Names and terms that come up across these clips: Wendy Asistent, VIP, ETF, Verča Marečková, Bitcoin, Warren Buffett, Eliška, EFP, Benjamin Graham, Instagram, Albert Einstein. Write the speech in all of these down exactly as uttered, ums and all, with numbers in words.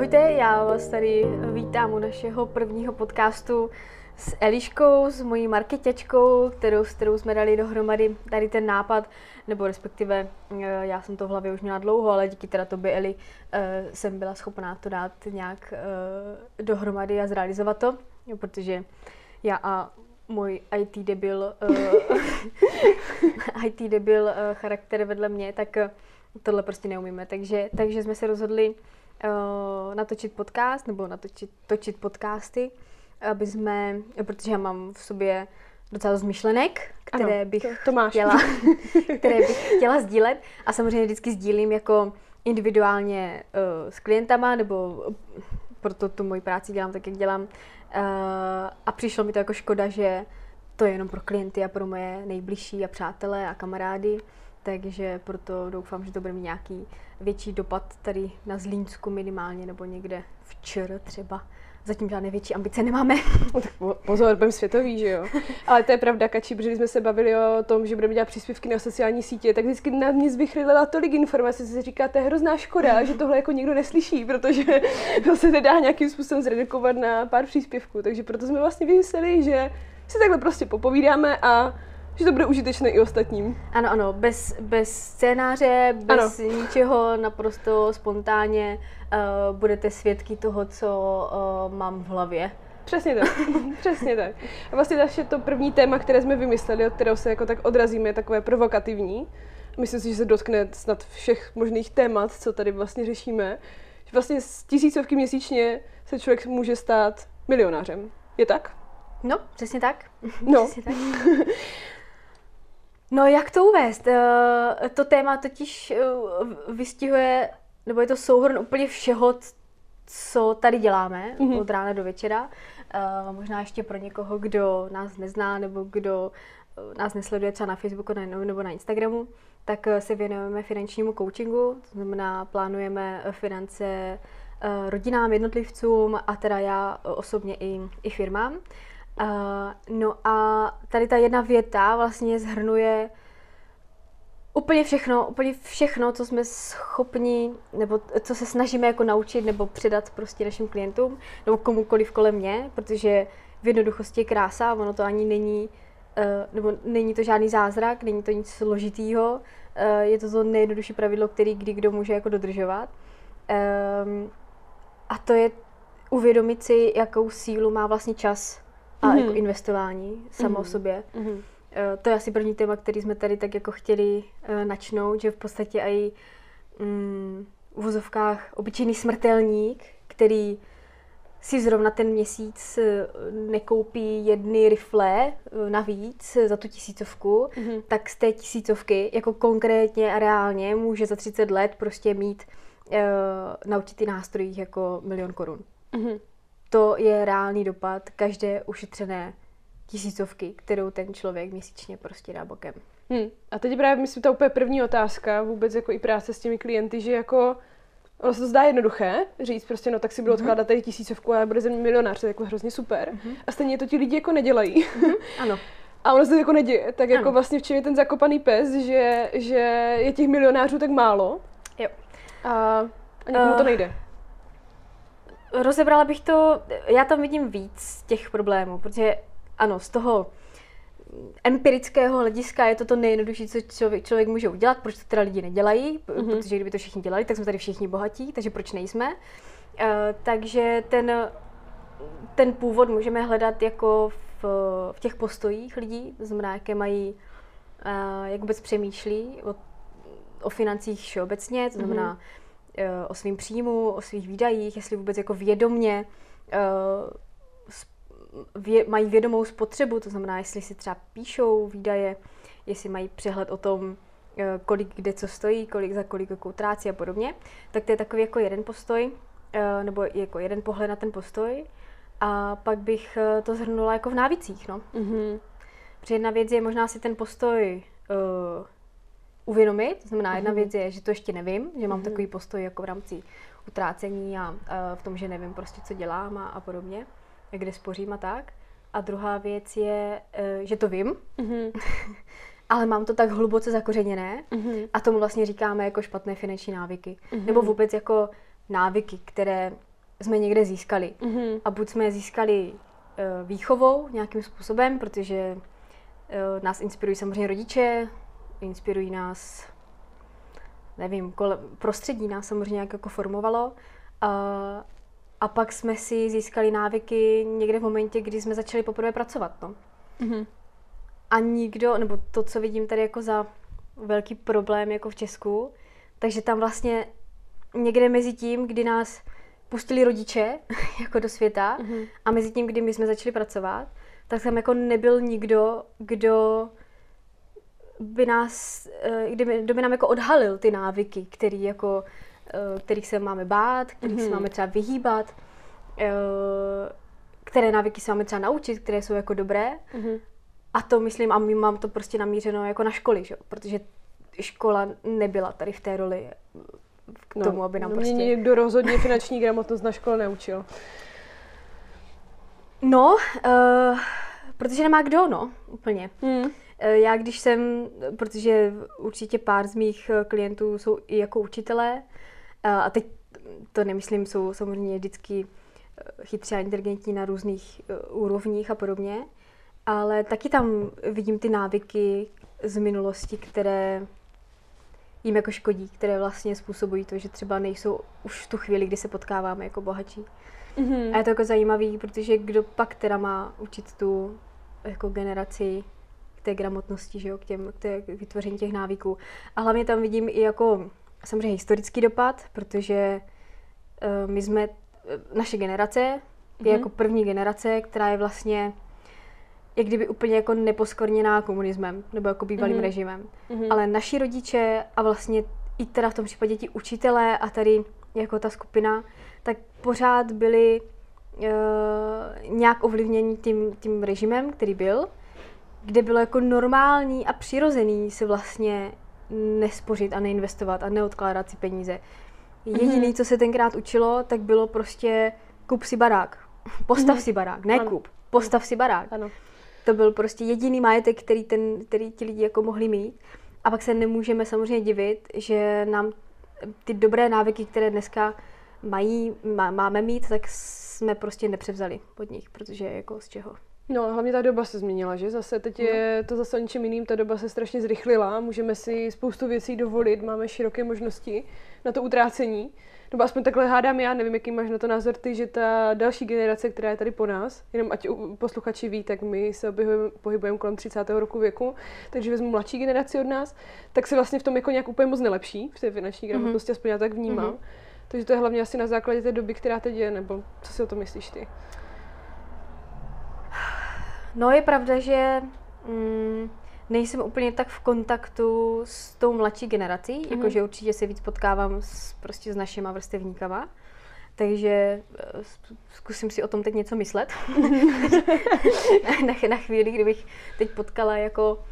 Ahojte, já vás tady vítám u našeho prvního podcastu s Eliškou, s mojí marketěčkou, kterou, s kterou jsme dali dohromady tady ten nápad, nebo respektive já jsem to v hlavě už měla dlouho, ale díky teda tobě, Eli, jsem byla schopná to dát nějak dohromady a zrealizovat to, protože já a můj í té debil, í té debil charakter vedle mě, tak tohle prostě neumíme, takže, takže jsme se rozhodli Uh, natočit podcast, nebo natočit točit podcasty, aby jsme, protože já mám v sobě docela dost myšlenek, které, ano, bych, to, to chtěla, které bych chtěla sdílet a samozřejmě vždycky sdílím jako individuálně uh, s klientama, nebo uh, proto tu moji práci dělám tak, jak dělám uh, a přišlo mi to jako škoda, že to je jenom pro klienty a pro moje nejbližší a přátelé a kamarády. Takže proto doufám, že to bude mít nějaký větší dopad tady na Zlínsku minimálně, nebo někde v Č R třeba. Zatím žádné větší ambice nemáme. No, tak pozor, budeme světový, že jo? Ale to je pravda, Kači, protože jsme se bavili o tom, že budeme dělat příspěvky na sociální sítě, tak vždycky na mě zvychrlila tolik informací, že si říká, to je hrozná škoda, že tohle jako nikdo neslyší, protože to se nedá nějakým způsobem zredukovat na pár příspěvků. Takže proto jsme vlastně vymysleli, že si takhle prostě popovídáme a že to bude užitečné i ostatním. Ano, ano, bez, bez scénáře, bez ano. ničeho, naprosto spontánně uh, budete svědky toho, co uh, mám v hlavě. Přesně tak, přesně tak. A vlastně naše to první téma, které jsme vymysleli, od kterého se jako tak odrazíme, je takové provokativní. Myslím si, že se dotkne snad všech možných témat, co tady vlastně řešíme. Že vlastně z tisícovky měsíčně se člověk může stát milionářem. Je tak? No, přesně tak. No. Přesně tak. No, jak to uvést? To téma totiž vystihuje, nebo je to souhrn úplně všeho, co tady děláme, mm-hmm. od rána do večera. Možná ještě pro někoho, kdo nás nezná, nebo kdo nás nesleduje třeba na Facebooku nebo na Instagramu, tak se věnujeme finančnímu coachingu, to znamená, plánujeme finance rodinám, jednotlivcům a teda já osobně i, i firmám. Uh, no a tady ta jedna věta vlastně shrnuje úplně všechno, úplně všechno, co jsme schopni, nebo co se snažíme jako naučit, nebo předat prostě našim klientům, nebo komukoliv kolem mě, protože v jednoduchosti je krása, ono to ani není, uh, nebo není to žádný zázrak, není to nic složitýho, uh, je to to nejjednodušší pravidlo, který kdy kdo může jako dodržovat. Um, a to je uvědomit si, jakou sílu má vlastně čas a mm-hmm. jako investování samo o mm-hmm. sobě. Mm-hmm. To je asi první téma, který jsme tady tak jako chtěli načnout, že v podstatě i mm, v uvozovkách obyčejný smrtelník, který si zrovna ten měsíc nekoupí jedny rifle navíc za tu tisícovku, mm-hmm. tak z té tisícovky jako konkrétně a reálně může za třicet let prostě mít uh, na určitých nástrojích jako milion korun. Mm-hmm. To je reálný dopad každé ušetřené tisícovky, kterou ten člověk měsíčně prostě dá bokem. Hmm. A teď právě myslím, ta úplně první otázka, vůbec jako i práce s těmi klienty, že jako ono se to zdá jednoduché říct prostě, no tak si budu odkládat tady tisícovku a bude ze mě milionář, to je jako hrozně super. Hmm. A stejně to ti lidi jako nedělají. Hmm. Ano. A ono se to jako neděje, tak ano. jako vlastně v čem je ten zakopaný pes, že, že je těch milionářů tak málo. Jo. A, a někomu uh. to nejde. Rozebrala bych to, já tam vidím víc těch problémů, protože ano, z toho empirického hlediska je to to nejjednodušší, co člověk, člověk může udělat, proč to teda lidi nedělají, mm-hmm. protože kdyby to všichni dělali, tak jsme tady všichni bohatí, takže proč nejsme. Uh, takže ten, ten původ můžeme hledat jako v, v těch postojích lidí, to znamená, jaké mají, uh, jak vůbec přemýšlí o, o financích všeobecně, to znamená, mm-hmm. o svým příjmu, o svých výdajích, jestli vůbec jako vědomně uh, vě, mají vědomou spotřebu, to znamená, jestli si třeba píšou výdaje, jestli mají přehled o tom, uh, kolik kde co stojí, kolik za kolik jako utrácí a podobně, tak to je takový jako jeden postoj, uh, nebo jako jeden pohled na ten postoj a pak bych uh, to shrnula jako v návicích, no. Mm-hmm. Protože jedna věc je možná si ten postoj uh, uvědomit, to znamená, jedna věc je, že to ještě nevím, že mám takový postoj jako v rámci utrácení a, a v tom, že nevím prostě, co dělám a, a podobně, kde spořím a tak. A druhá věc je, že to vím, mm-hmm. ale mám to tak hluboce zakořeněné mm-hmm. a tomu vlastně říkáme jako špatné finanční návyky. Mm-hmm. Nebo vůbec jako návyky, které jsme někde získali. Mm-hmm. A buď jsme je získali uh, výchovou nějakým způsobem, protože uh, nás inspirují samozřejmě rodiče, inspirují nás, nevím, kole, prostředí nás samozřejmě nějak jako formovalo. Uh, a pak jsme si získali návyky někde v momentě, kdy jsme začali poprvé pracovat. No. Mm-hmm. A nikdo, nebo to, co vidím tady jako za velký problém jako v Česku, takže tam vlastně někde mezi tím, kdy nás pustili rodiče jako do světa mm-hmm. a mezi tím, kdy my jsme začali pracovat, tak tam jako nebyl nikdo, kdo by, nás, kdyby, kdo by nám jako odhalil ty návyky, který jako, kterých se máme bát, kterých mm-hmm. se máme třeba vyhýbat, které návyky se máme třeba naučit, které jsou jako dobré. Mm-hmm. A to myslím, a my mám to prostě namířeno jako na školy, že? Protože škola nebyla tady v té roli k tomu, no, aby nám no prostě... Mě někdo rozhodně finanční gramotnost na škole neučil. No, uh, protože nemá kdo, no, úplně. Hmm. Uh, já když jsem, protože určitě pár z mých klientů jsou i jako učitelé, uh, a teď to nemyslím, jsou samozřejmě vždycky chytří a inteligentní na různých uh, úrovních a podobně, ale taky tam vidím ty návyky z minulosti, které jim jako škodí, které vlastně způsobují to, že třeba nejsou už v tu chvíli, kdy se potkáváme jako bohatší. Mm-hmm. A je to jako zajímavý, protože kdo pak teda má učit tu jako generaci k té gramotnosti, že jo, k, těm, k, té, k vytvoření těch návyků. A hlavně tam vidím i jako samozřejmě historický dopad, protože uh, my jsme, naše generace mm-hmm. je jako první generace, která je vlastně jak kdyby úplně jako neposkorněná komunismem nebo jako bývalým mm-hmm. režimem. Mm-hmm. Ale naši rodiče a vlastně i teda v tom případě ti učitelé a tady jako ta skupina, tak pořád byli uh, nějak ovlivněni tím, tím režimem, který byl, kde bylo jako normální a přirozený si vlastně nespořit a neinvestovat a neodkládat si peníze. Jediné, mm-hmm. co se tenkrát učilo, tak bylo prostě kup si barák, postav mm-hmm. si barák, ne kup, postav si barák. Ano. To byl prostě jediný majetek, který, ten, který ti lidi jako mohli mít. A pak se nemůžeme samozřejmě divit, že nám ty dobré návyky, které dneska mají, má, máme mít, tak jsme prostě nepřevzali od nich, protože jako z čeho. No a hlavně ta doba se změnila, že? Zase teď je to zase o něčem jiným, ta doba se strašně zrychlila, můžeme si spoustu věcí dovolit, máme široké možnosti na to utrácení. Nebo aspoň takhle hádám já, nevím, jaký máš na to názor ty, že ta další generace, která je tady po nás, jenom ať posluchači ví, tak my se pohybujeme kolem třicátého roku věku, takže vezmu mladší generaci od nás, tak se vlastně v tom jako nějak úplně moc nelepší, v té finanční gramotnosti, mm-hmm. aspoň já tak vnímám. Mm-hmm. Takže to je hlavně asi na základě té doby, která teď je, nebo co si o tom myslíš ty? No je pravda, že mm, nejsem úplně tak v kontaktu s tou mladší generací, mm-hmm. jakože určitě se víc potkávám s, prostě s našima vrstevníkama, takže zkusím si o tom teď něco myslet. na, na chvíli, kdybych teď potkala jako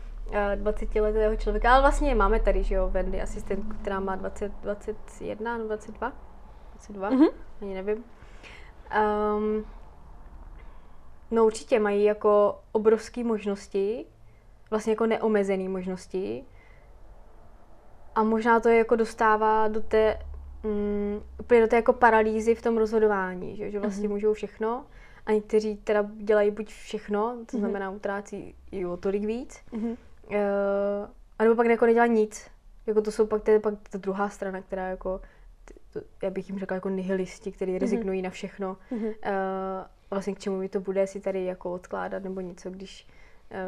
dvacetiletého člověka, ale vlastně máme tady, že jo, Wendy asistent, která má dvacet, dvacet jedna, dvacet dva, dvacet dva, mm-hmm. ani nevím. Um, No určitě mají jako obrovské možnosti, vlastně jako neomezené možnosti. A možná to je jako dostává do té, um, úplně do té jako paralýzy v tom rozhodování, že, že vlastně mm-hmm. můžou všechno. A někteří teda dělají buď všechno, to mm-hmm. znamená utrácí i o tolik víc, mm-hmm. uh, anebo pak jako nedělá nic. Jako to jsou pak, to je pak ta druhá strana, která jako, to, já bych jim řekla jako nihilisti, kteří mm-hmm. rezignují na všechno. Mm-hmm. Uh, vlastně k čemu mi to bude si tady jako odkládat nebo něco, když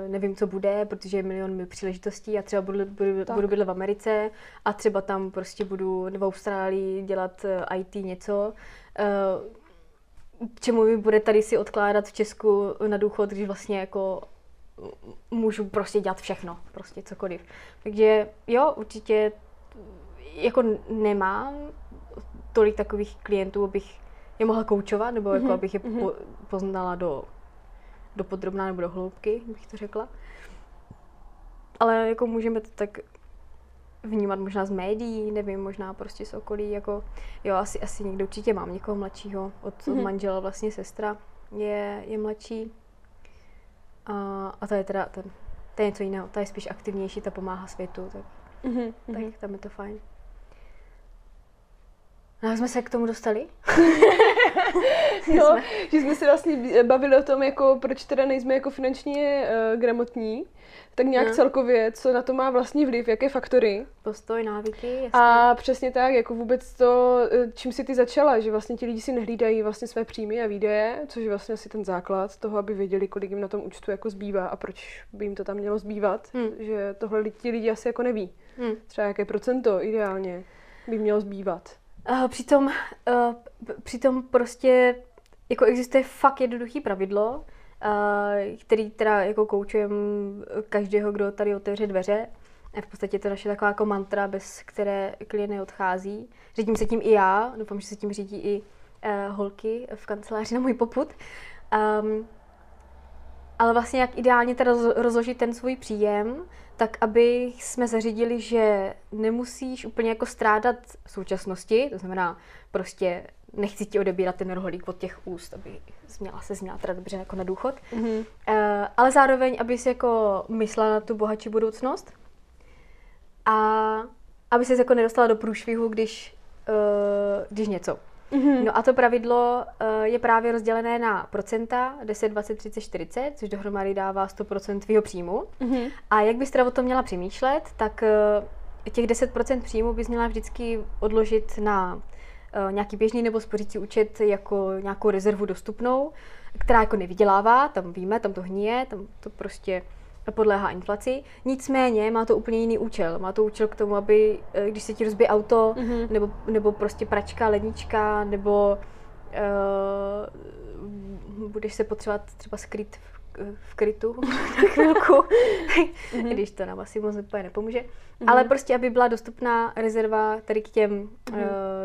uh, nevím, co bude, protože je milion mil příležitostí a třeba budu, budu, budu bydlet v Americe a třeba tam prostě budu v Austrálii dělat uh, í té něco. Uh, k čemu mi bude tady si odkládat v Česku na důchod, když vlastně jako můžu prostě dělat všechno, prostě cokoliv. Takže jo, určitě jako nemám tolik takových klientů, abych je mohla koučovat, nebo jako, abych je po, poznala do, do podrobná nebo do hloubky, bych to řekla. Ale jako můžeme to tak vnímat možná z médií, nevím, možná prostě z okolí, jako jo, asi, asi někdo určitě mám někoho mladšího, od mm-hmm. manžela vlastně sestra je, je mladší. A, a ta je teda, ta, ta je něco jiného, ta je spíš aktivnější, ta pomáhá světu, tak, mm-hmm. tak tam je to fajn. No, jsme se k tomu dostali? No, že jsme se vlastně bavili o tom, jako proč teda nejsme jako finančně uh, gramotní, tak nějak no. celkově, co na to má vlastně vliv, jaké faktory. Postoj, návyky, jasně. A přesně tak, jako vůbec to, čím si ty začala, že vlastně ti lidi si nehlídají vlastně své příjmy a výdaje, což je vlastně asi ten základ toho, aby věděli, kolik jim na tom účtu jako zbývá a proč by jim to tam mělo zbývat, hmm. že tohle ti lidi asi jako neví. Hmm. Třeba jaké procento ideálně by mělo zbývat. Uh, přitom, uh, přitom prostě jako existuje fakt jednoduché pravidlo, uh, který teda jako koučujem každého, kdo tady otevře dveře. A v podstatě to naše taková jako mantra, bez které klient neodchází. Řídím se tím i já, doufám, že se tím řídí i uh, holky v kanceláři na můj popud. Um, ale vlastně jak ideálně teda rozložit ten svůj příjem, tak aby jsme zařídili, že nemusíš úplně jako strádat v současnosti, to znamená prostě nechci ti odebírat ten rohlík od těch úst, aby měla se změla teda dobře jako na důchod, mm-hmm. e, ale zároveň, aby si jako myslela na tu bohatší budoucnost a aby se jako nedostala do průšvihu, když, e, když něco. Mm-hmm. No a to pravidlo e, je právě rozdělené na procenta deset, dvacet, třicet, čtyřicet, což dohromady dává sto procent tvýho příjmu. Mm-hmm. A jak bys teda o tom měla přemýšlet, tak e, těch deset procent příjmu bys měla vždycky odložit na e, nějaký běžný nebo spořící účet jako nějakou rezervu dostupnou, která jako nevydělává, tam víme, tam to hníje, tam to prostě podléhá inflaci. Nicméně má to úplně jiný účel. Má to účel k tomu, aby když se ti rozbije auto, mm-hmm. nebo, nebo prostě pračka, lednička, nebo uh, budeš se potřebovat třeba skrýt v, v krytu na chvilku, mm-hmm. když to nám asi moc úplně nepomůže. Mm-hmm. Ale prostě, aby byla dostupná rezerva tady k těm, mm-hmm.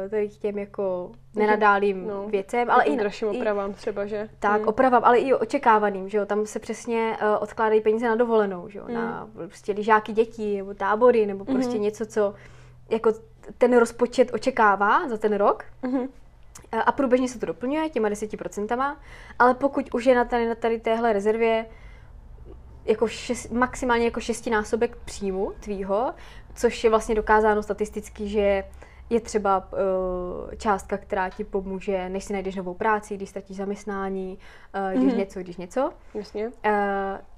uh, tady k těm jako nenadálým no. věcem, ale i dražším opravám třeba, že? Tak, mm. opravám, ale i očekávaným, že jo, tam se přesně uh, odkládají peníze na dovolenou, že jo, mm. na prostě lyžáky dětí, nebo tábory, nebo prostě mm-hmm. něco, co jako ten rozpočet očekává za ten rok. Mm-hmm. A průběžně se to doplňuje těma deseti procentama, ale pokud už je na tady, na tady téhle rezervě jako šest, maximálně jako šestinásobek příjmu tvýho, což je vlastně dokázáno statisticky, že je třeba uh, částka, která ti pomůže, než si najdeš novou práci, když ztratíš zaměstnání, uh, když mm-hmm. něco, když něco. Jasně. Uh,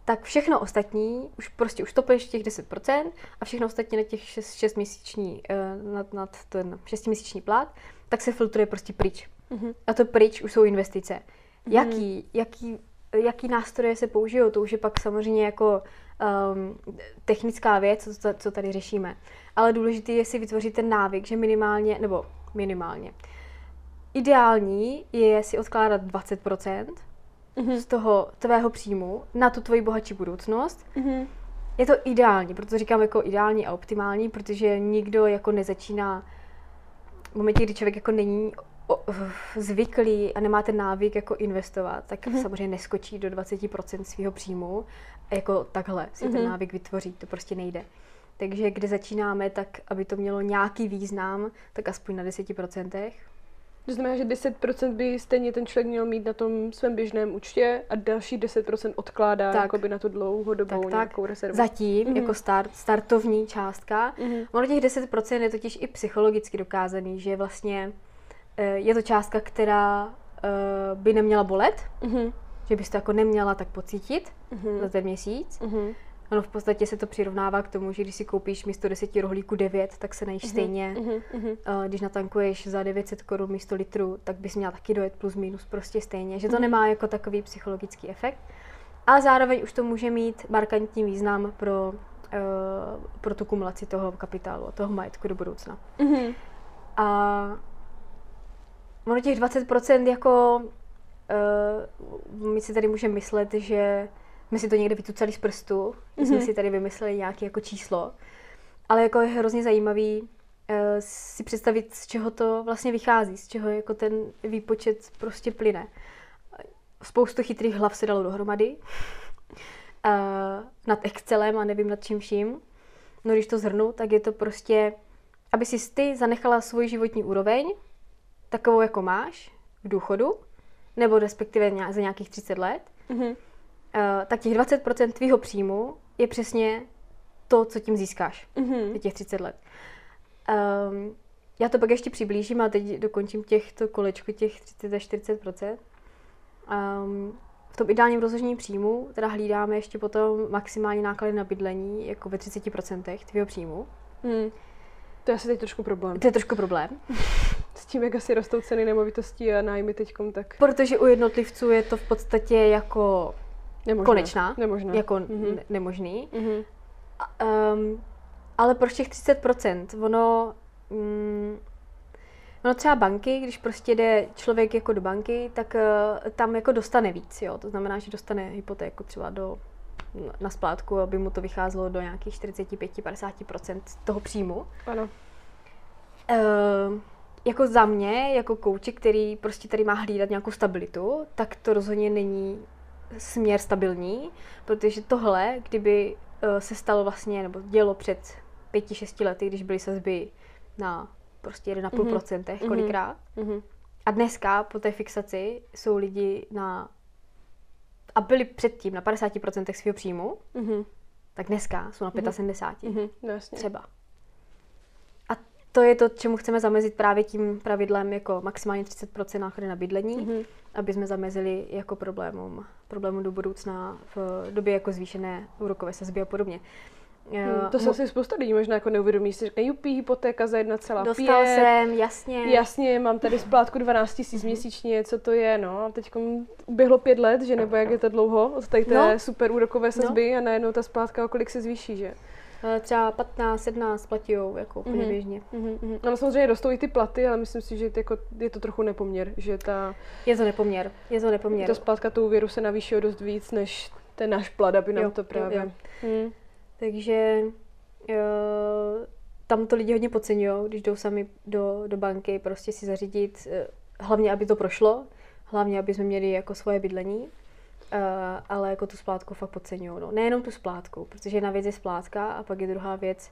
tak všechno ostatní, už prostě už topíš těch deset procent a všechno ostatní na těch šestiměsíční, uh, nad, nad ten šestiměsíční plat, tak se filtruje prostě pryč. Mm-hmm. A to pryč už jsou investice. Mm-hmm. Jaký, jaký, jaký nástroje se použijou, to už je pak samozřejmě jako um, technická věc, co, co tady řešíme. Ale důležité je si vytvořit ten návyk, že minimálně, nebo minimálně, ideální je si odkládat dvacet procent mm-hmm. z toho tvého příjmu na tu tvoji bohatší budoucnost. Mm-hmm. Je to ideální, proto říkám jako ideální a optimální, protože nikdo jako nezačíná v momentě, kdy člověk jako není zvyklý a nemá ten návyk jako investovat, tak mm-hmm. samozřejmě neskočí do dvacet procent svého příjmu. Jako takhle si mm-hmm. ten návyk vytvoří, to prostě nejde. Takže kde začínáme, tak aby to mělo nějaký význam, tak aspoň na deseti procentech. To znamená, že deset procent by stejně ten člověk měl mít na tom svém běžném účtě a další deset procent odkládá tak, jakoby na tu dlouhodobou tak, nějakou rezervu. Zatím, mm-hmm. jako start, startovní částka. Mm-hmm. Ono těch deset procent je totiž i psychologicky dokázaný, že vlastně je to částka, která by neměla bolet, mm-hmm. že bys to jako neměla tak pocítit mm-hmm. za ten měsíc. Mm-hmm. Ono v podstatě se to přirovnává k tomu, že když si koupíš místo deseti rohlíků devět, tak se najíš mm-hmm. stejně. Mm-hmm. Když natankuješ za devět set korun místo litru, tak bys měla taky dojet plus minus prostě stejně. Že to mm-hmm. nemá jako takový psychologický efekt. Ale zároveň už to může mít markantní význam pro, uh, pro tu kumulaci toho kapitálu, toho majetku do budoucna. Mm-hmm. A ono těch dvacet procent jako uh, my si tady můžeme myslet, že my si to někde vytucali z prstu, mm-hmm. jsme si tady vymysleli nějaké jako číslo, ale jako je hrozně zajímavý uh, si představit, z čeho to vlastně vychází, z čeho jako ten výpočet prostě plyne. Spoustu chytrých hlav se dalo dohromady uh, nad Excelem a nevím nad čím vším. No když to zhrnu, tak je to prostě, aby si ty zanechala svůj životní úroveň, takovou jako máš v důchodu, nebo respektive nějak, za nějakých třicet let, mm-hmm. Uh, tak těch dvacet procent tvýho příjmu je přesně to, co tím získáš mm-hmm. těch třicet let. Um, Já to pak ještě přiblížím a teď dokončím těchto kolečko, těch třicet až čtyřicet procent. Um, v tom ideálním rozložení příjmu teda hlídáme ještě potom maximální náklady na bydlení jako ve třicet procent tvého příjmu. Hmm. To je asi teď trošku problém. To je trošku problém. S tím, jak asi rostou ceny nemovitostí a nájmy teďkom, tak... Protože u jednotlivců je to v podstatě jako nemožné. Konečná, nemožné. Jako mm-hmm. nemožný. Mm-hmm. Um, ale pro těch třicet procent, ono... Mm, no třeba banky, když prostě jde člověk jako do banky, tak uh, tam jako dostane víc, jo. To znamená, že dostane hypotéku třeba do, na splátku, aby mu to vycházelo do nějakých čtyřicet pět až padesát procent toho příjmu. Ano. Uh, jako za mě, jako kouči, který prostě tady má hlídat nějakou stabilitu, tak to rozhodně není směr stabilní, protože tohle, kdyby uh, se stalo vlastně, nebo dělo před pěti, šesti lety, když byly sazby na prostě jedna celá pět procenta mm-hmm. kolikrát. Mm-hmm. A dneska po té fixaci jsou lidi na, a byli předtím na padesát procent svého příjmu, mm-hmm. tak dneska jsou na sedmdesát pět procent mm-hmm. třeba. A to je to, čemu chceme zamezit právě tím pravidlem jako maximálně třicet procent náklady na bydlení, mm-hmm. aby jsme zamezili jako problémům, problémům do budoucna v době jako zvýšené úrokové sazby a podobně. Hmm, to se asi spousta lidí možná jako neuvědomí, si řekne, jupí, hypotéka za jedna celá pět. Dostal jsem, jasně. Jasně, mám tady splátku dvanáct tisíc měsíčně, co to je, no. A teď uběhlo pět let, že nebo jak je to dlouho, od tady té no. super úrokové sazby no. a najednou ta splátka o kolik se zvýší, že? Třeba patnáct, sedmnáct platijou, jako úplně mm-hmm. běžně. Mm-hmm. No samozřejmě rostou i ty platy, ale myslím si, že jako je to trochu nepoměr, že ta... Je to nepoměr, je to nepoměr. Ta splátka tu úvěru se navýšilo dost víc, než ten náš plat, aby nám jo, to právě... Jo, jo. Hmm. Takže uh, tam to lidi hodně podceňují, když jdou sami do, do banky prostě si zařídit, uh, hlavně, aby to prošlo, hlavně, aby jsme měli jako svoje bydlení, uh, ale jako tu splátku fakt podceňují. No. Nejenom tu splátku, protože jedna věc je splátka a pak je druhá věc,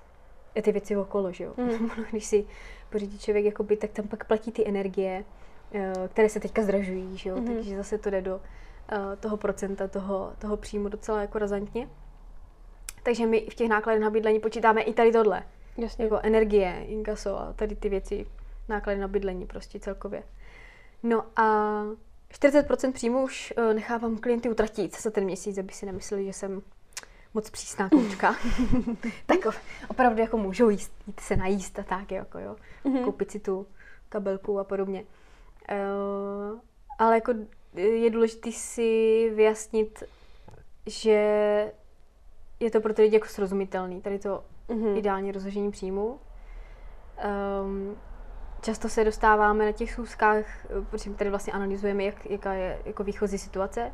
je ty věci okolo, že jo. Mm. Když si pořídí člověk jako byt, tak tam pak platí ty energie, uh, které se teďka zdražují, že jo, mm. takže zase to jde do uh, toho procenta, toho, toho příjmu docela jako razantně. Takže my v těch nákladech na bydlení počítáme i tady tohle. Jasně. Jako energie, inkaso a tady ty věci, náklady na bydlení prostě celkově. No a čtyřicet procent příjmu už nechávám klienty utratit za ten měsíc, aby si nemysleli, že jsem moc přísná koučka. Tak opravdu jako můžou jíst, jít se najíst a tak, jako jo. Mm-hmm. Koupit si tu kabelku a podobně. Uh, ale jako je důležité si vyjasnit, že je to pro ty lidi jako srozumitelný, tady to mm-hmm. ideální rozložení příjmu. Um, často se dostáváme na těch schůzkách, protože tady vlastně analyzujeme, jak, jaká je jako výchozí situace,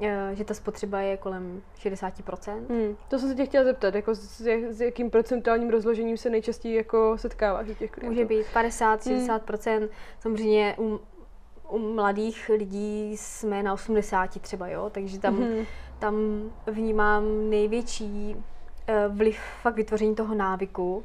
uh, že ta spotřeba je kolem šedesát procent. Mm. To jsem se tě chtěla zeptat, jako s, s jakým procentuálním rozložením se nejčastěji jako setkáváš u těch klientů? Může být padesát až šedesát procent, mm. samozřejmě u, u mladých lidí jsme na osmdesát třeba, jo, takže tam mm-hmm. tam vnímám největší vliv fakt vytvoření toho návyku,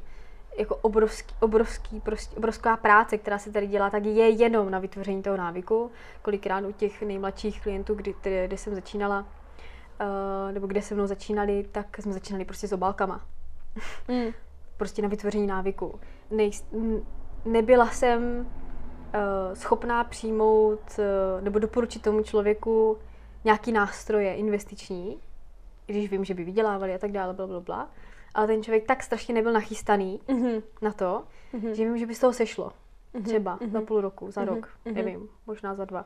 jako obrovský, obrovský, prostě, obrovská práce, která se tady dělá, tak je jenom na vytvoření toho návyku. Kolikrát u těch nejmladších klientů, kdy, tedy, kde jsem začínala, uh, nebo kde se mnou začínali, tak jsme začínali prostě s obálkama. Mm. Prostě na vytvoření návyku. Nej, nebyla jsem uh, schopná přijmout uh, nebo doporučit tomu člověku nějaký nástroje investiční, když vím, že by vydělávali a tak dále, blablabla. Ale ten člověk tak strašně nebyl nachystaný mm-hmm. na to, mm-hmm. že vím, že by z toho sešlo. Mm-hmm. Třeba mm-hmm. za půl roku, za mm-hmm. rok, nevím, možná za dva.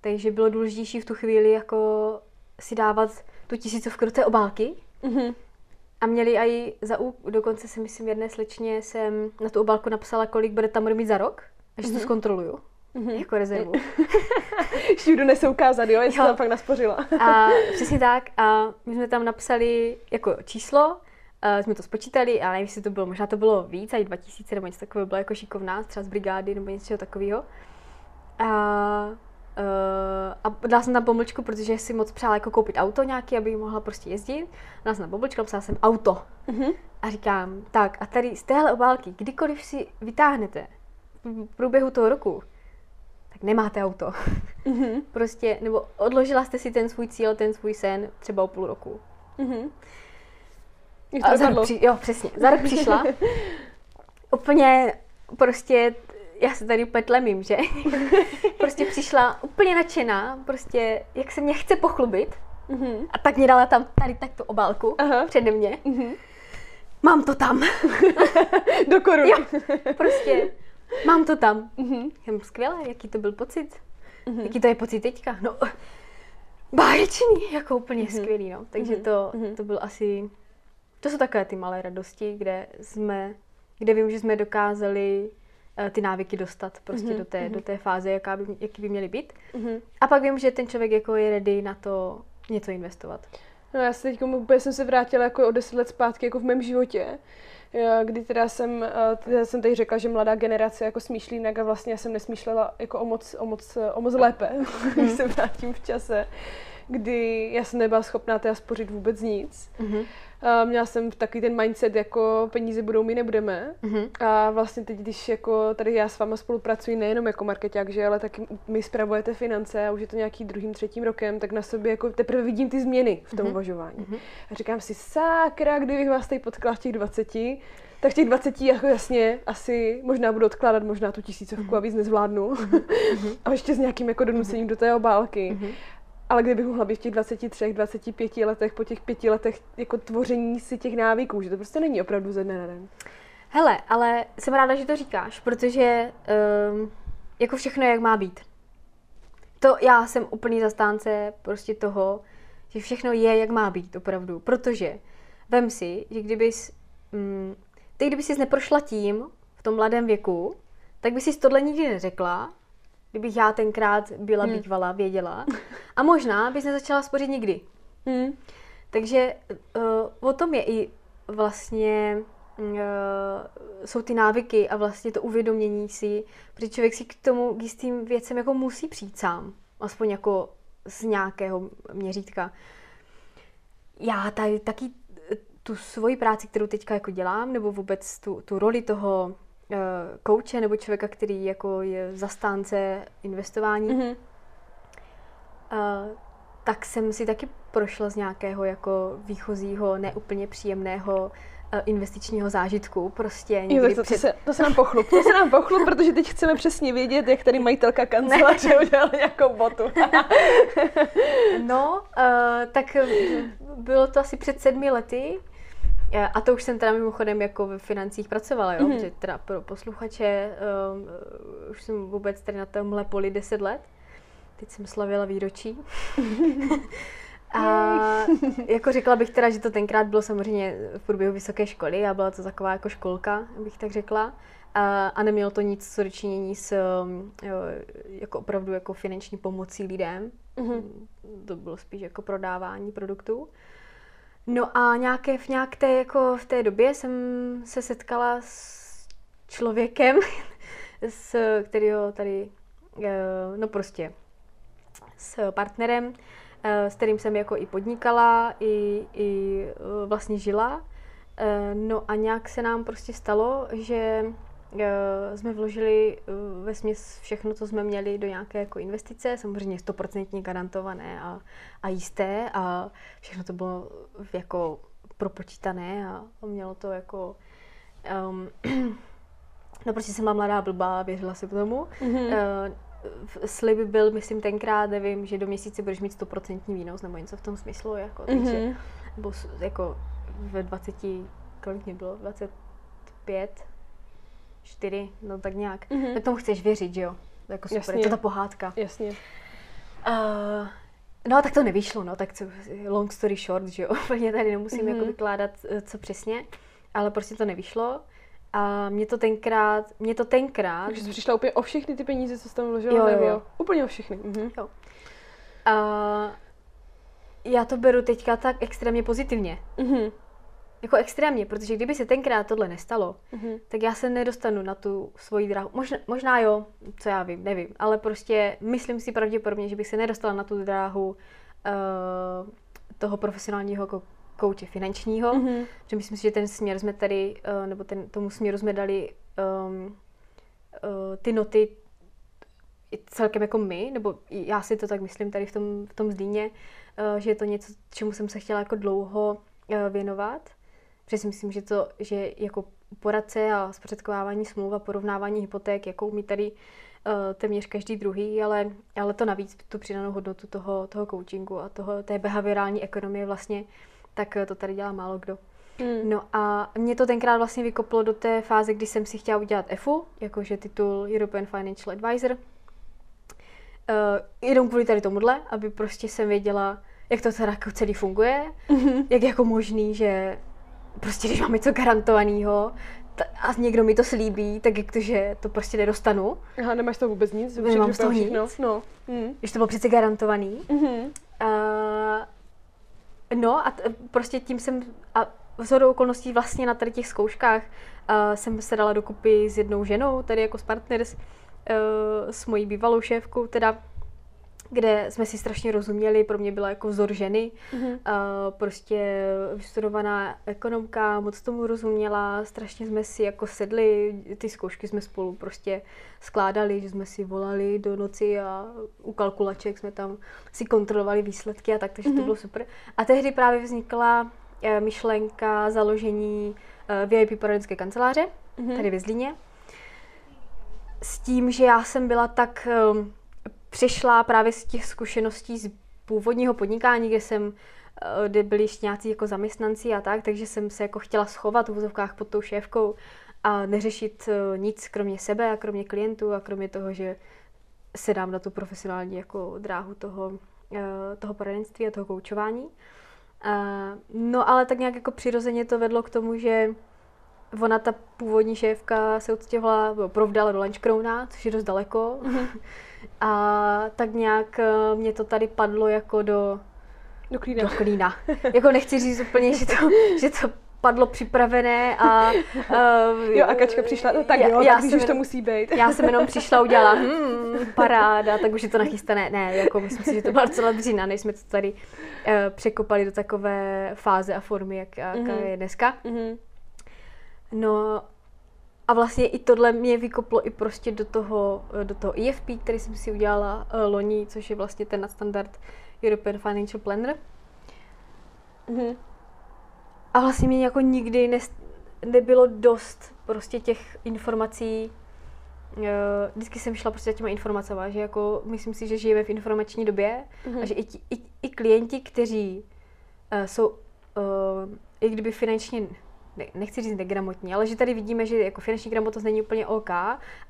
Takže bylo důležitější v tu chvíli jako si dávat tu tisícovku do té obálky. Mm-hmm. A měli aj za ú... Dokonce si myslím, jedné slečně jsem na tu obálku napsala, kolik bude tam mít za rok, až mm-hmm. to zkontroluju. Mm-hmm. Jako rezervu. Ještě jdu nese ukázat, jo, jestli jo. Tam fakt naspořila. A přesně tak. A my jsme tam napsali jako číslo, jsme to spočítali a nevím, jestli to bylo, možná to bylo víc, až dva tisíce nebo něco takového, bylo jako šikovná, třeba z brigády nebo něco takového. A, a dala jsem tam pomlčku, protože si moc přála jako koupit auto nějaký, abych mohla prostě jezdit. Dala jsem tam pomlčku, napsala jsem auto. Mm-hmm. A říkám, tak a tady z téhle obálky, kdykoliv si vytáhnete v průběhu toho roku, tak nemáte auto. Mm-hmm. Prostě, nebo odložila jste si ten svůj cíl, ten svůj sen třeba o půl roku. Mm-hmm. A za rok při, jo, přesně. Za rok přišla. Úplně prostě já se tady úplně tlemím, že? Prostě přišla úplně nadšená, prostě jak se mě chce pochlubit. Mm-hmm. A tak mě dala tam tady tak tu obálku Aha. přede mě. Mm-hmm. Mám to tam. Do koruny. Jo, prostě mám to tam. Mm-hmm. Jsem skvělá, jaký to byl pocit. Mm-hmm. Jaký to je pocit teďka? No, báječný, jako úplně mm-hmm. skvělý, no. Takže mm-hmm. to, to byl asi, to jsou takové ty malé radosti, kde jsme, kde vím, že jsme dokázali ty návyky dostat prostě mm-hmm. do, té, mm-hmm. do té fáze, jaká by, jaký by měly být. Mm-hmm. A pak vím, že ten člověk jako je ready na to něco investovat. No já se teď úplně jsem se vrátila jako o deset let zpátky jako v mém životě, kdy teda jsem, teda jsem teď řekla, že mladá generace jako smýšlí jinak a vlastně já jsem nesmýšlela jako o moc, o moc, o moc lépe, když se vrátím v čase, kdy já jsem nebyla schopná teda spořit vůbec nic. Mm-hmm. Měla jsem takový ten mindset, jako peníze budou, my nebudeme. Mm-hmm. A vlastně teď, když jako tady já s váma spolupracuji nejenom jako markeťák, že, ale taky mi spravujete finance a už je to nějaký druhým, třetím rokem, tak na sobě jako teprve vidím ty změny v tom mm-hmm. uvažování. Mm-hmm. A říkám si, sakra, kdybych vás tady potkala v těch dvaceti, tak těch dvaceti jako jasně asi možná budu odkládat možná tu tisícovku mm-hmm. a víc nezvládnu. Mm-hmm. A ještě s nějakým jako donucením mm-hmm. do té obálky. Mm-hmm. Ale kdybych mohla být v těch dvaceti třech, dvaceti pěti letech, po těch pěti letech jako tvoření si těch návyků, že to prostě není opravdu ze dne na den. Hele, ale jsem ráda, že to říkáš, protože um, jako všechno, jak má být. To já jsem úplný zastánce prostě toho, že všechno je, jak má být opravdu, protože vem si, že kdybys, um, ty kdyby jsi neprošla tím v tom mladém věku, tak bys si tohle nikdy neřekla, kdybych já tenkrát byla hmm. bývala, věděla. A možná bys nezačala spořit nikdy. Hmm. Takže uh, o tom je i vlastně, uh, jsou ty návyky a vlastně to uvědomění si, protože člověk si k tomu, k jistým věcem jako musí přijít sám. Aspoň jako z nějakého měřítka. Já tady taky tu svoji práci, kterou teďka jako dělám, nebo vůbec tu, tu roli toho kouče nebo člověka, který jako je zastánce investování, mm-hmm. uh, tak jsem si taky prošla z nějakého jako výchozího, neúplně příjemného uh, investičního zážitku. Prostě někdy jo, to, před... to, se, to se nám pochlup, to se nám pochlup, protože teď chceme přesně vědět, jak tady majitelka kanceláře udělala nějakou botu. No, uh, tak bylo to asi před sedmi lety, a to už jsem teda mimochodem jako ve financích pracovala, jo? Mm-hmm. Že teda pro posluchače um, už jsem vůbec tady na tomhle poli deset let. Teď jsem slavila výročí. A jako řekla bych teda, že to tenkrát bylo samozřejmě v průběhu vysoké školy a byla to taková jako školka, bych tak řekla. A, a nemělo to nic co dočinění s jo, jako opravdu jako finanční pomocí lidem. Mm-hmm. To bylo spíš jako prodávání produktů. No a nějaké, v nějak té, jako v té době jsem se setkala s člověkem, s kterýho tady, no prostě, s partnerem, s kterým jsem jako i podnikala, i, i vlastně žila. No a nějak se nám prostě stalo, že jsme vložili vesměs všechno, co jsme měli do nějaké jako investice, samozřejmě stoprocentně garantované a, a jisté a všechno to bylo jako propočítané a, a mělo to jako um, no prostě jsem byla mladá blbá, věřila si k tomu. Mm-hmm. Uh, slib byl, myslím tenkrát, nevím, že do měsíce budeš mít stoprocentní výnos nebo něco v tom smyslu, jako, takže mm-hmm. bo, jako ve dvaceti, kolik mě bylo, dvacet pět čtyři, no tak nějak. Mm-hmm. Tak tomu chceš věřit, že jo? To je jako super, jasně. Je to ta pohádka. Jasně. Uh, no tak to nevyšlo, no, tak co, long story short, že jo? Úplně tady nemusím mm-hmm. jako vykládat, co přesně, ale prostě to nevyšlo. A mě to tenkrát, mě to tenkrát... Takže jsi přišla úplně o všechny ty peníze, co jsi tam vložila, nebo jo? Úplně o všechny. Mm-hmm. Jo. Uh, já to beru teďka tak extrémně pozitivně. Mm-hmm. Jako extrémně, protože kdyby se tenkrát tohle nestalo, mm-hmm. tak já se nedostanu na tu svoji dráhu. Možná, možná jo, co já vím, nevím, ale prostě myslím si pravděpodobně, že bych se nedostala na tu dráhu uh, toho profesionálního ko- kouče finančního, mm-hmm. že myslím si, že ten směr jsme tady, uh, nebo ten, tomu směru jsme dali um, uh, ty noty celkem jako my, nebo já si to tak myslím tady v tom, v tom Zlíně, uh, že je to něco, čemu jsem se chtěla jako dlouho uh, věnovat. Protože si myslím, že to, že jako poradce a zprostředkovávání smluv a porovnávání hypoték, jakou mi tady téměř každý druhý, ale, ale to navíc, tu přidanou hodnotu toho, toho coachingu a toho, té behaviorální ekonomie vlastně, tak to tady dělá málo kdo. Hmm. No a mě to tenkrát vlastně vykoplo do té fáze, kdy jsem si chtěla udělat E F U, jakože titul European Financial Advisor, uh, jenom kvůli tady tomuhle, aby prostě jsem věděla, jak to teda jako celý funguje, mm-hmm. jak jako možný, že prostě když mám něco garantovaného t- a někdo mi to slíbí, tak jak to, že to prostě nedostanu. Aha, nemáš to vůbec nic? Nemám z toho nic, no. mm. Když to bylo přece garantovaný. Mm-hmm. Uh, no a t- prostě tím jsem, a vzhodou okolností vlastně na tady těch zkouškách uh, jsem se dala dokupy s jednou ženou, tady jako s partners, uh, s mojí bývalou šéfkou teda, kde jsme si strašně rozuměli, pro mě byla jako vzor ženy, mm-hmm. uh, prostě vystudovaná ekonomka, moc tomu rozuměla, strašně jsme si jako sedli, ty zkoušky jsme spolu prostě skládali, že jsme si volali do noci a u kalkulaček jsme tam si kontrolovali výsledky a tak, takže mm-hmm. to bylo super. A tehdy právě vznikla uh, myšlenka založení uh, V I P poradenské kanceláře, mm-hmm. tady ve Zlíně, s tím, že já jsem byla tak... Um, přišla právě z těch zkušeností z původního podnikání, kde jsem, kde byli nějací jako zaměstnanci a tak, takže jsem se jako chtěla schovat v uvozovkách pod tou šéfkou a neřešit nic kromě sebe a kromě klientů a kromě toho, že se dám na tu profesionální jako dráhu toho, toho poradenství a toho koučování. No ale tak nějak jako přirozeně to vedlo k tomu, že ona, ta původní šéfka, se odstěhovala, provdala do Lančkrouna, což je dost daleko. Mm-hmm. A tak nějak mě to tady padlo jako do, do klína. Do klína. Jako nechci říct úplně, že to, že to padlo připravené a... Uh, jo, a Kačka přišla, no tak já, jo, já tak víš, už to musí být. Já jsem jenom přišla, udělala hmm, paráda, tak už je to nachystané. Ne, jako myslím si, že to byla docela dřína, než jsme to tady uh, překopali do takové fáze a formy, jak, jaká mm-hmm. je dneska. Mm-hmm. No a vlastně i tohle mě vykoplo i prostě do toho, do toho E F P, který jsem si udělala loni, což je vlastně ten nadstandard European Financial Planner. Mhm. A vlastně mě jako nikdy ne, nebylo dost prostě těch informací. Vždycky jsem šla prostě za těma informacema, že jako myslím si, že žijeme v informační době mm-hmm. a že i, ti, i, i klienti, kteří uh, jsou uh, i kdyby finančně... nechci říct negramotní, ale že tady vidíme, že jako finanční gramotnost není úplně OK,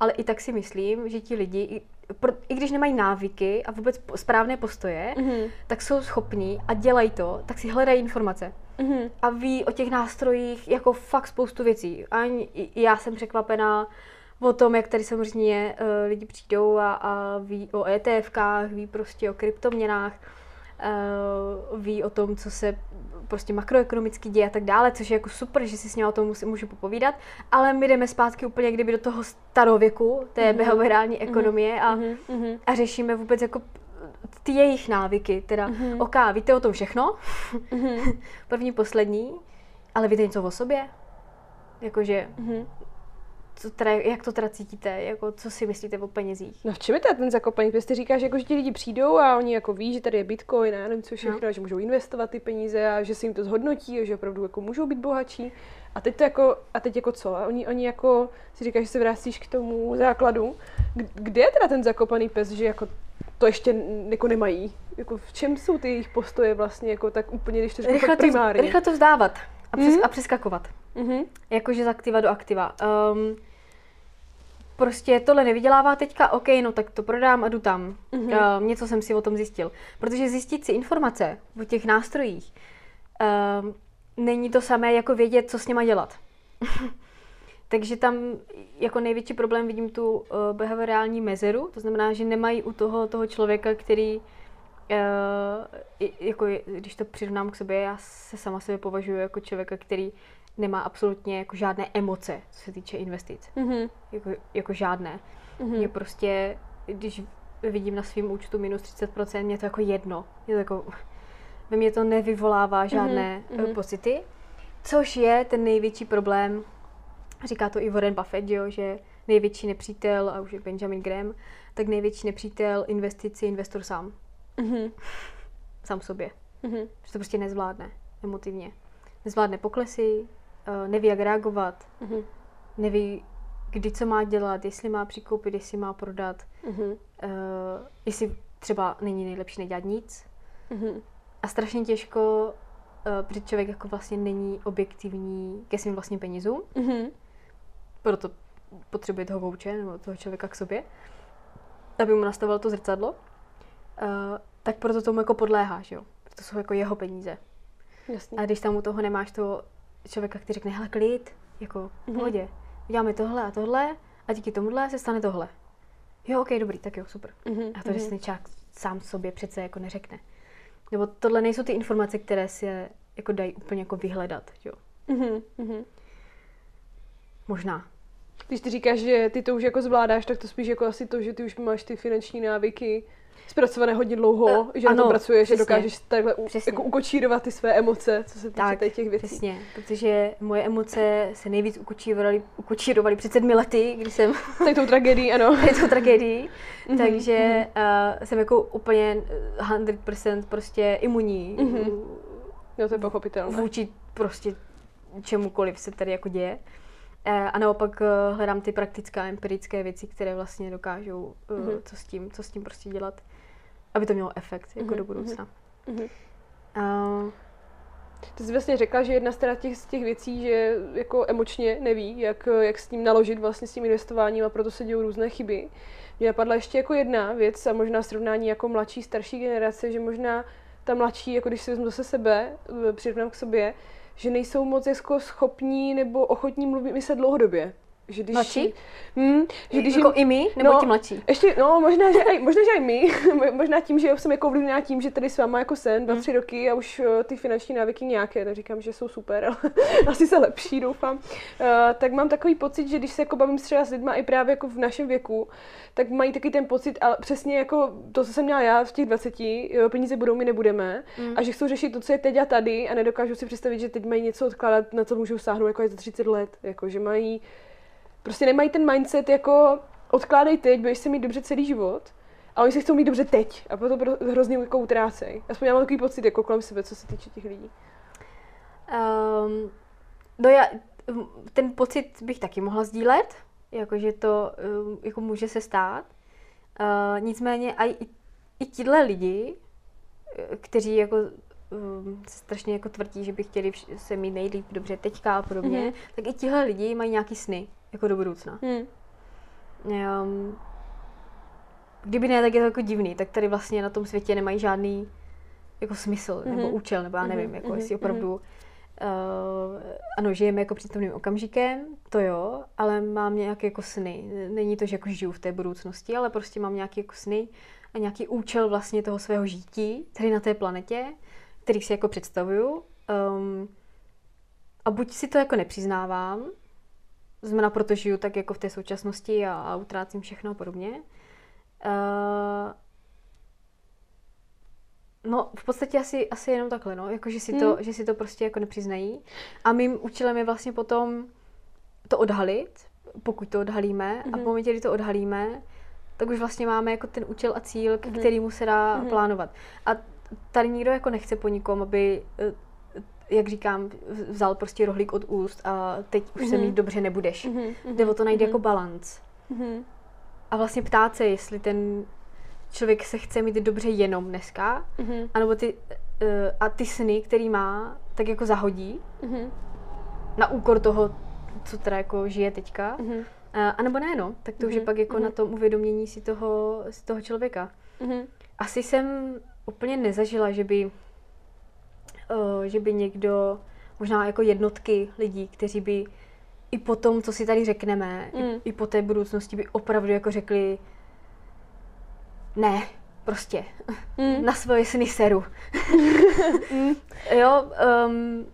ale i tak si myslím, že ti lidi, i, pro, i když nemají návyky a vůbec správné postoje, mm-hmm. tak jsou schopní a dělají to, tak si hledají informace. Mm-hmm. A ví o těch nástrojích jako fakt spoustu věcí. A já jsem překvapená o tom, jak tady samozřejmě uh, lidi přijdou a, a ví o ETFkách, ví prostě o kryptoměnách, uh, ví o tom, co se prostě makroekonomický děj a tak dále, což je jako super, že si s ním o tom můžu popovídat, ale my jdeme zpátky úplně kdyby do toho starověku, té mm-hmm. behaviorální ekonomie mm-hmm. a, mm-hmm. a řešíme vůbec jako ty jejich návyky, teda mm-hmm. OK, víte o tom všechno, mm-hmm. první, poslední, ale víte něco o sobě? Jakože, mm-hmm. co teda, jak to teda cítíte, jako, co si myslíte o penězích? No v čem je teda ten zakopaný? Protože ty říkáš, jako, že ti lidi přijdou a oni jako ví, že tady je Bitcoin a nevím co všechno, no. že můžou investovat ty peníze a že se jim to zhodnotí a že opravdu jako, můžou být bohatší. A teď to jako, a teď jako co? A oni, oni jako si říkáš, že se vracíš k tomu základu. Kde je teda ten zakopaný pes, že jako to ještě jako nemají? Jako, v čem jsou ty jejich postoje vlastně jako tak úplně, když to říkám, tak primárně? Rychle to vzdávat a, přes, mm-hmm. a přeskakovat. Mm-hmm. Jakože z aktiva do aktiva. Um, Prostě tohle nevydělává teďka, OK, no tak to prodám a jdu tam. Mm-hmm. Uh, něco jsem si o tom zjistil. Protože zjistit si informace o těch nástrojích uh, není to samé jako vědět, co s nima dělat. Takže tam jako největší problém vidím tu uh, behaviorální mezeru, to znamená, že nemají u toho, toho člověka, který, uh, jako, když to přirovnám k sobě, já se sama sebe považuji jako člověka, který nemá absolutně jako žádné emoce, co se týče investic. Mm-hmm. Jako, jako žádné. Mm-hmm. Mě prostě, když vidím na svém účtu minus třicet procent, mě to jako jedno. Mě to jako, ve mně to nevyvolává žádné mm-hmm. pocity. Což je ten největší problém, říká to i Warren Buffett, jo, že největší nepřítel, a už je Benjamin Graham, tak největší nepřítel investici investor sám. Mm-hmm. Sám sobě. Mm-hmm. Že to prostě nezvládne emotivně. Nezvládne poklesy, neví, jak reagovat, mm-hmm. neví, kdy co má dělat, jestli má přikoupit, jestli má prodat, mm-hmm. uh, jestli třeba není nejlepší nedělat nic. Mm-hmm. A strašně těžko, uh, protože člověk jako vlastně není objektivní ke svým vlastním penězům, mm-hmm. proto potřebuje toho vouče nebo toho člověka k sobě, aby mu nastavilo to zrcadlo, uh, tak proto tomu jako podléháš, jo. To jsou jako jeho peníze. Jasně. A když tam u toho nemáš toho člověka, který řekne, hele, klid, jako v pohodě, mm-hmm. uděláme tohle a tohle a díky tomuhle se stane tohle. Jo, ok, dobrý, tak jo, super. Mm-hmm. A to, že mm-hmm. si člověk sám sobě přece jako neřekne. Nebo tohle nejsou ty informace, které se jako dají úplně jako vyhledat, jo. Mm-hmm. Možná. Když ty říkáš, že ty to už jako zvládáš, tak to spíš jako asi to, že ty už máš ty finanční návyky zpracované hodně dlouho, uh, že ano, na tom pracuješ, přesně, že dokážeš takhle u, jako ukočírovat ty své emoce, co se týče těch, těch věcí. Přesně, protože moje emoce se nejvíc ukočírovaly, ukočírovaly před sedmi lety, když jsem... Tak tou tragédií, ano. Tak tou tragédií, takže uh, jsem jako úplně sto procent prostě imunní. Mm-hmm. No to je pochopitelné. Vůči prostě čemukoliv se tady jako děje. A naopak hledám ty praktické a empirické věci, které vlastně dokážou, mm-hmm. co s tím, co s tím prostě dělat, aby to mělo efekt jako mm-hmm. do budoucna. Mm-hmm. Uh, Ty jsi vlastně řekla, že jedna z těch, těch věcí, že jako emočně neví, jak, jak s tím naložit vlastně s tím investováním a proto se dějou různé chyby. Mně napadla ještě jako jedna věc a možná srovnání jako mladší, starší generace, že možná ta mladší, jako když si vezmu zase sebe, přirovnám k sobě, že nejsou moc jako schopní nebo ochotní mluvit mi se dlouhodobě. Že když, mladší? Hm, že když jako jim, i my? Nebo no, ti mladší? Ještě, no, možná, že aj, možná, že i my. Možná tím, že jsem jako ovlivněná tím, že tady s váma jako jsem dva, tři roky a už ty finanční návyky nějaké, tak říkám, že jsou super, ale asi se lepší, doufám. Uh, tak mám takový pocit, že když se jako bavím třeba s lidma i právě jako v našem věku, tak mají taky ten pocit, ale přesně jako to, co jsem měla já v těch dvaceti, peníze budou, my nebudeme, mm. a že chcou řešit to, co je teď a tady a nedokážou si představit, že teď mají něco odkládat, na co můžou sáhnout jako až za třicet let, jako že mají prostě nemají ten mindset jako odkládej teď, budeš se mít dobře celý život, ale oni se chcou mít dobře teď a proto hrozně jako utrácej. Aspoň já mám takový pocit jako kolem sebe, co se týče těch lidí. Um, no já, ten pocit bych taky mohla sdílet, jakože to jako může se stát. Uh, nicméně aj, i, i tíhle lidi, kteří jako Um, strašně jako tvrdí, že by chtěli vš- se mít nejlíp dobře teďka a podobně, mm. tak i tihle lidi mají nějaký sny, jako do budoucna. Mm. Um, kdyby ne, tak je to jako divný, tak tady vlastně na tom světě nemají žádný jako smysl, mm. nebo účel, nebo já nevím, mm. jako mm. jestli opravdu uh, ano, žijeme jako přítomným okamžikem, to jo, ale mám nějaké jako sny. Není to, že jako žiju v té budoucnosti, ale prostě mám nějaké jako sny a nějaký účel vlastně toho svého žití tady na té planetě, kterých si jako představuju, um, a buď si to jako nepřiznávám, znamená proto žiju tak jako v té současnosti a, a utrácím všechno a podobně. Uh, no v podstatě asi, asi jenom takhle, no, jako že si, hmm. to, že si to prostě jako nepřiznají a mým účelem je vlastně potom to odhalit, pokud to odhalíme, hmm. a v momentě, kdy to odhalíme, tak už vlastně máme jako ten účel a cíl, k hmm. kterému se dá hmm. plánovat. A tady nikdo jako nechce po nikom, aby, jak říkám, vzal prostě rohlík od úst a teď už mm-hmm. se mít dobře nebudeš. Mm-hmm. Jde o to najít mm-hmm. jako balanc. Mm-hmm. A vlastně ptát se, jestli ten člověk se chce mít dobře jenom dneska, mm-hmm. anebo ty, a ty sny, který má, tak jako zahodí mm-hmm. na úkor toho, co teda jako žije teďka. Mm-hmm. A nebo ne, no, tak to už mm-hmm. je pak jako mm-hmm. na tom uvědomění si toho, si toho člověka. Mm-hmm. Asi jsem úplně nezažila, že by, uh, že by někdo, možná jako jednotky lidí, kteří by i po tom, co si tady řekneme, mm. i, i po té budoucnosti by opravdu jako řekli ne, prostě, mm. na svoje sny seru. mm. Jo, um,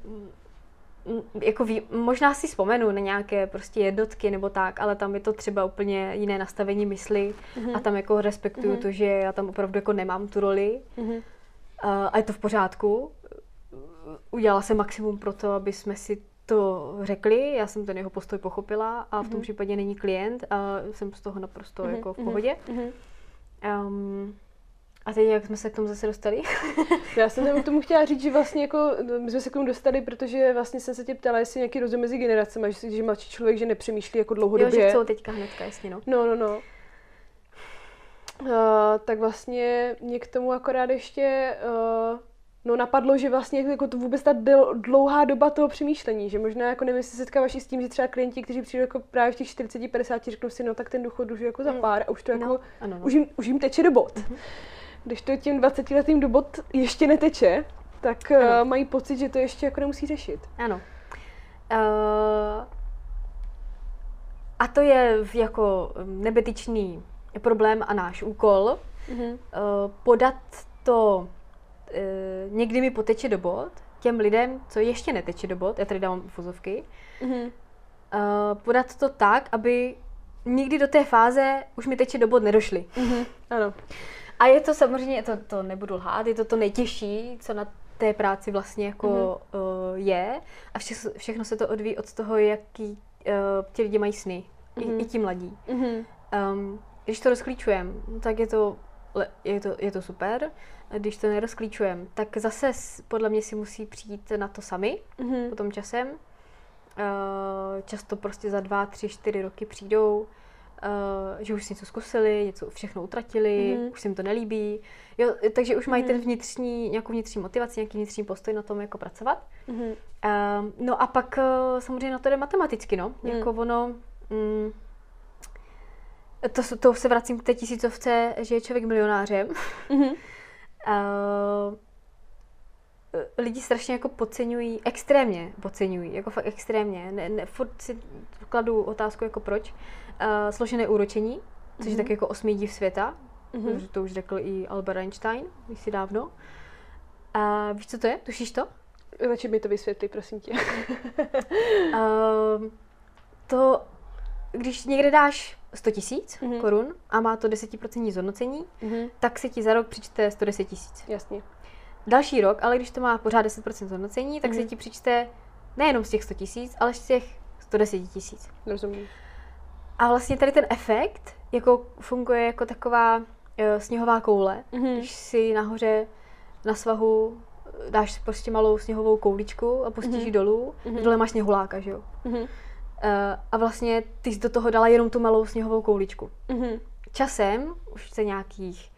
jako ví, možná si vzpomenu na nějaké prostě jednotky nebo tak, ale tam je to třeba úplně jiné nastavení mysli mm-hmm. a tam jako respektuju mm-hmm. to, že já tam opravdu jako nemám tu roli mm-hmm. a, a je to v pořádku. Udělala jsem maximum pro to, aby jsme si to řekli, já jsem ten jeho postoj pochopila a v tom mm-hmm. případě není klient a jsem z toho naprosto mm-hmm. jako v pohodě. Mm-hmm. Um, A teď jak jsme se k tomu zase dostali? Já jsem k tomu chtěla říct, že vlastně jako, my jsme se k tomu dostali, protože vlastně jsem se tě ptala, jestli nějaký rozdíl mezi generacemi, že, že mladší člověk, že nepřemýšlí jako dlouhodobě. Jo, že chcou teďka hnedka, jasně, no. No, no, no. Uh, tak vlastně mě k tomu akorát ještě uh, no napadlo, že vlastně jako to vůbec ta del, dlouhá doba toho přemýšlení, že možná jako nevím, jestli se setkáváš i s tím, že třeba klienti, kteří přijdou jako právě v těch čtyřiceti padesáti, řeknou si, no tak ten důchod už je jako za pár a už to jako, no, ano, no. Už, jim, už jim teče do bot. Uh-huh. Když to tím dvacetiletým do bot ještě neteče, tak uh, mají pocit, že to ještě jako nemusí řešit. Ano. Uh, a to je jako nebetyčný problém a náš úkol, mm-hmm. uh, podat to uh, někdy mi poteče do bod těm lidem, co ještě neteče do bod, já tady dávám fuzovky, mm-hmm. uh, podat to tak, aby nikdy do té fáze už mi teče do bod nedošli. Mm-hmm. Ano. A je to samozřejmě, to, to nebudu lhát, je to to nejtěžší, co na té práci vlastně jako mm-hmm. uh, je a vše, všechno se to odvíjí od toho, jaký uh, ti lidi mají sny, mm-hmm. I, i ti mladí. Mm-hmm. Um, Když to rozklíčujeme, tak je to, je, to, je to super. Když to nerozklíčujeme, tak zase podle mě si musí přijít na to sami, mm-hmm. potom časem. Často prostě za dva, tři, čtyři roky přijdou, že už si něco zkusili, něco všechno utratili, mm-hmm. už se jim to nelíbí. Jo, takže už mají mm-hmm. ten vnitřní, nějakou vnitřní motivaci, nějaký vnitřní postoj na tom jako pracovat. Mm-hmm. No a pak samozřejmě na to jde matematicky, no. Mm-hmm. Jako ono... Mm, To, to se vracím k té tisícovce, že je člověk milionářem. Mm-hmm. Uh, lidi strašně jako podceňují, extrémně podceňují, jako fakt extrémně. Ne, ne, furt si kladu otázku, jako proč. Uh, složené úročení, což mm-hmm. je tak jako osmý div světa. Mm-hmm. To už řekl i Albert Einstein, kdysi dávno. Uh, víš, co to je? Tušíš to? Radši mi to vysvětli, prosím tě. uh, to, když někde dáš sto tisíc mm-hmm. korun a má to deset procent zhodnocení, mm-hmm. tak se ti za rok přičte sto deset tisíc. Jasně. Další rok, ale když to má pořád deset procent zhodnocení, tak mm-hmm. se ti přičte nejenom z těch sto tisíc, ale z těch sto deset tisíc. Rozumím. A vlastně tady ten efekt jako funguje jako taková e, sněhová koule. Mm-hmm. Když si nahoře na svahu dáš prostě malou sněhovou kouličku a pustíš mm-hmm. ji dolů, mm-hmm. dole máš sněhuláka, že jo? Mm-hmm. A vlastně ty jsi do toho dala jenom tu malou sněhovou kouličku. Mm-hmm. Časem, už se nějakých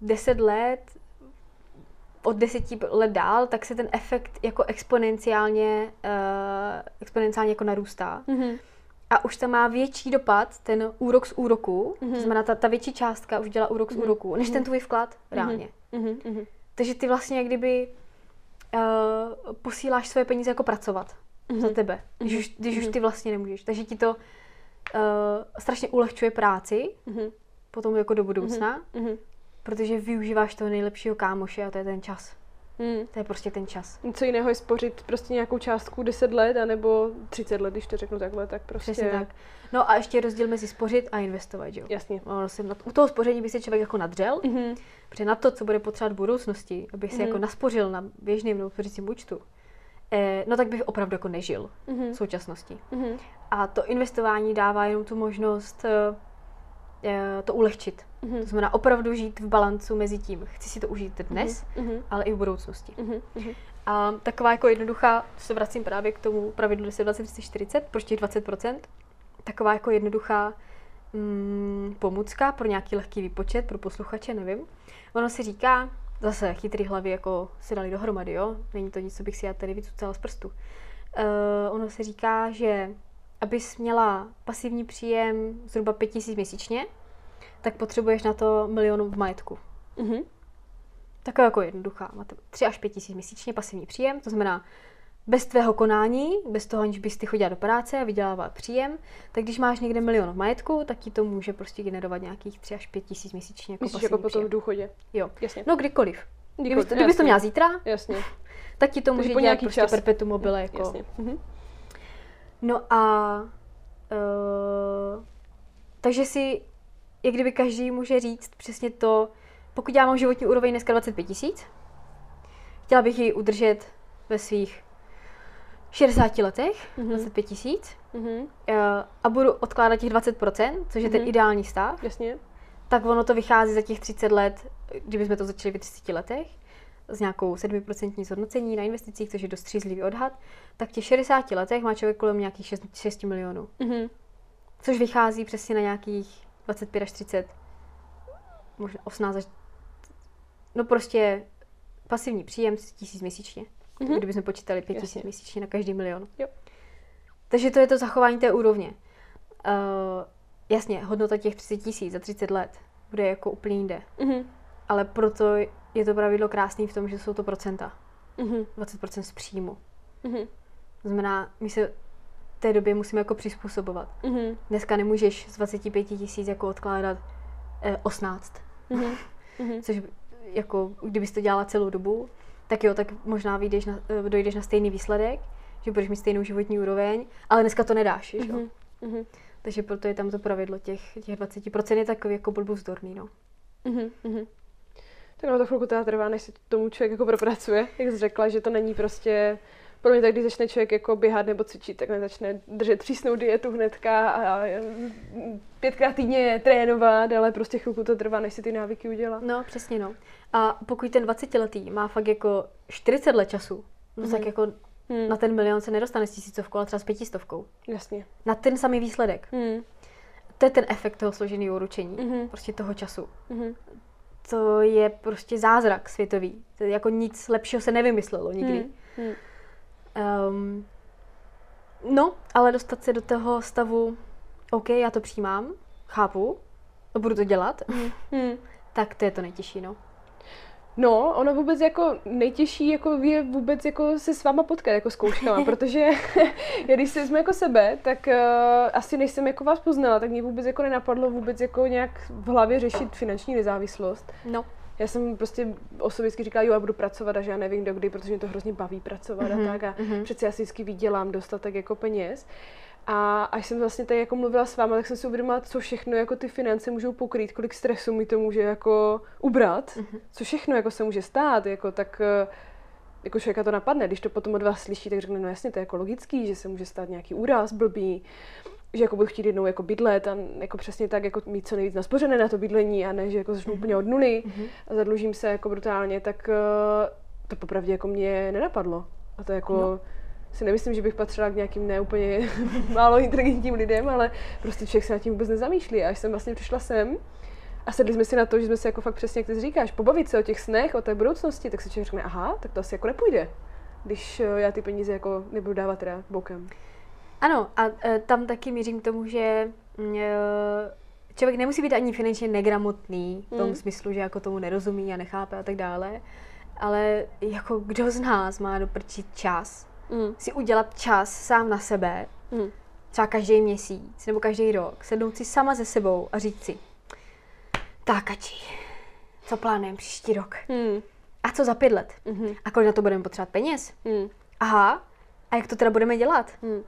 deset let, od deseti let dál, tak se ten efekt jako exponenciálně, uh, exponenciálně jako narůstá. Mm-hmm. A už tam má větší dopad ten úrok z úroku, mm-hmm. to znamená ta, ta větší částka už dělá úrok mm-hmm. z úroku, než mm-hmm. ten tvůj vklad reálně. Mm-hmm. Mm-hmm. Takže ty vlastně jak kdyby uh, posíláš svoje peníze jako pracovat. Mm-hmm. Za tebe, když, už, když mm-hmm. už ty vlastně nemůžeš. Takže ti to uh, strašně ulehčuje práci, mm-hmm. potom jako do budoucna, mm-hmm. protože využíváš toho nejlepšího kámoše a to je ten čas. Mm. To je prostě ten čas. Co jiného je spořit prostě nějakou částku deset let, anebo třicet let, když to řeknu takhle, tak prostě... Přesně tak. No a ještě je rozdíl mezi spořit a investovat, jo? Jasně. No, u toho spoření by se člověk jako nadřel, mm-hmm. protože na to, co bude potřebovat v budoucnosti, aby se mm-hmm. jako naspořil na běžném nebo spořícím účtu, no tak bych opravdu jako nežil mm-hmm. v současnosti. Mm-hmm. A to investování dává jenom tu možnost uh, to ulehčit. Mm-hmm. To znamená opravdu žít v balancu mezi tím. Chci si to užít dnes, mm-hmm. ale i v budoucnosti. Mm-hmm. A taková jako jednoduchá, se vracím právě k tomu pravidlu deset, dvacet, třicet, čtyřicet, proč těch dvacet procent, taková jako jednoduchá mm, pomůcka pro nějaký lehký výpočet, pro posluchače, nevím. Ono se říká, zase chytrý hlavy jako se dali dohromady, jo? Není to nic, co bych si já tady vycucala z prstu. Uh, ono se říká, že abys měla pasivní příjem zhruba pět tisíc měsíčně, tak potřebuješ na to milion v majetku. Mm-hmm. Taková jako jednoduchá. Máte tři až pět tisíc měsíčně pasivní příjem, to znamená bez tvého konání, bez toho, aniž bys ty chodila do práce a vydělávala příjem, tak když máš někde milion v majetku, tak ti to může prostě generovat nějakých tři až pět tisíc měsíčně jako pasivní příjem. Jako potom v důchodě? Jo. Jasně. No kdykoliv. Kdybys, kdybys to měla zítra, jasně. tak ti to může dělat nějaký prostě perpetuum mobile. Jako. Jasně. Mhm. No a... Uh, takže si, jak kdyby každý může říct přesně to, pokud já mám životní úroveň dneska dvacet pět tisíc, chtěla bych ji udržet ve svých šedesáti letech, mm-hmm. dvacet pět tisíc, mm-hmm. a budu odkládat těch dvacet procent, což je mm-hmm. ten ideální stav. Jasně. tak ono to vychází za těch třicet let, kdybychom to začali ve třiceti letech, s nějakou sedmi procenty zhodnocení na investicích, což je dost střízlivý odhad, tak v těch šedesáti letech má člověk kolem nějakých šesti milionů. Mm-hmm. Což vychází přesně na nějakých dvacet pět až třicet, možná osmnáct až... No prostě pasivní příjem tisíc měsíčně. Mm-hmm. Kdybychom počítali pět Jasně. tisíc měsíčně na každý milion. Jo. Takže to je to zachování té úrovně. Uh, jasně, hodnota těch třicet tisíc za třicet let bude jako úplně jinde. Mm-hmm. Ale proto je to pravidlo krásný v tom, že jsou to procenta. Mm-hmm. dvacet procent z příjmu. Mm-hmm. To znamená, my se v té době musíme jako přizpůsobovat. Mm-hmm. Dneska nemůžeš z dvacet pět tisíc jako odkládat eh, osmnáct. Mm-hmm. Mm-hmm. Což jako, kdybys to dělala celou dobu, tak jo, tak možná vyjdeš na, dojdeš na stejný výsledek, že budeš mít stejnou životní úroveň, ale dneska to nedáš, mm-hmm. jo. Mm-hmm. Takže proto je tam to pravidlo těch, těch dvacet procent je takový jako blbůvzdorný, no. Mm-hmm. Tak no, to chvilku teda trvá, než se tomu člověk jako propracuje, jak jsi řekla, že to není prostě... Pro mě tak, když začne člověk jako běhat nebo cvičit, tak nezačne držet přísnou dietu hnedka a pětkrát týdně trénovat, ale prostě chvilku to trvá, než si ty návyky udělá. No, přesně no. A pokud ten dvacetiletý má fakt jako čtyřicet let času, no mm-hmm. tak jako mm. na ten milion se nedostane s tisícovkou, ale třeba s pětistovkou. Jasně. Na ten samý výsledek. Mm. To je ten efekt toho složeného ručení, mm-hmm. prostě toho času. Mm-hmm. To je prostě zázrak světový. To jako nic lepšího se nevymyslelo nikdy. Mm. Mm. Um, no, ale dostat se do toho stavu, OK, já to přijímám, chápu, budu to dělat, mm. tak to je to nejtěžší, no. No, ono vůbec jako nejtěžší jako je vůbec jako se s váma potkat jako zkouškama, protože když se jsme jako sebe, tak uh, asi než jsem jako vás poznala, tak mě vůbec jako nenapadlo vůbec jako nějak v hlavě řešit finanční nezávislost. No. Já jsem prostě osobicky říkala, jo, já budu pracovat a že já nevím dokdy, protože mě to hrozně baví pracovat mm-hmm, a tak a mm-hmm. přece já si vždycky vydělám dostatek jako peněz. A až jsem vlastně tady jako mluvila s váma, tak jsem si uvědomila, co všechno jako ty finance můžou pokrýt, kolik stresu mi to může jako ubrat, mm-hmm. co všechno jako se může stát, jako tak jako člověka to napadne, když to potom od vás slyší, tak řekne, no jasně, to je jako logický, že se může stát nějaký úraz blbý, že jako budu chtít jednou jako bydlet a jako přesně tak jako mít co nejvíc naspořené na to bydlení a ne, že jako začnu mm-hmm. úplně od nuly mm-hmm. a zadlužím se jako brutálně, tak uh, to popravdě jako mě nenapadlo. A to jako no. si nemyslím, že bych patřila k nějakým neúplně málo inteligentním lidem, ale prostě člověk se nad tím vůbec nezamýšlí. A až jsem vlastně přišla sem a sedli jsme si na to, že jsme se jako fakt přesně, jak ty říkáš, pobavit se o těch snech, o té budoucnosti, tak si člověk řekne, aha, tak to asi jako nepůjde, když já ty peníze jako nebudu dávat teda bokem. Ano, a e, tam taky mířím k tomu, že e, člověk nemusí být ani finančně negramotný, v tom mm. smyslu, že jako tomu nerozumí a nechápe a tak dále, ale jako kdo z nás má doprčit čas, mm. si udělat čas sám na sebe, mm. třeba každý měsíc nebo každý rok, sednout si sama se sebou a říct si, tak ači, co plánujeme příští rok? Mm. A co za pět let? Mm-hmm. A kolik na to budeme potřebovat peněz? Mm. Aha, a jak to teda budeme dělat? Mm.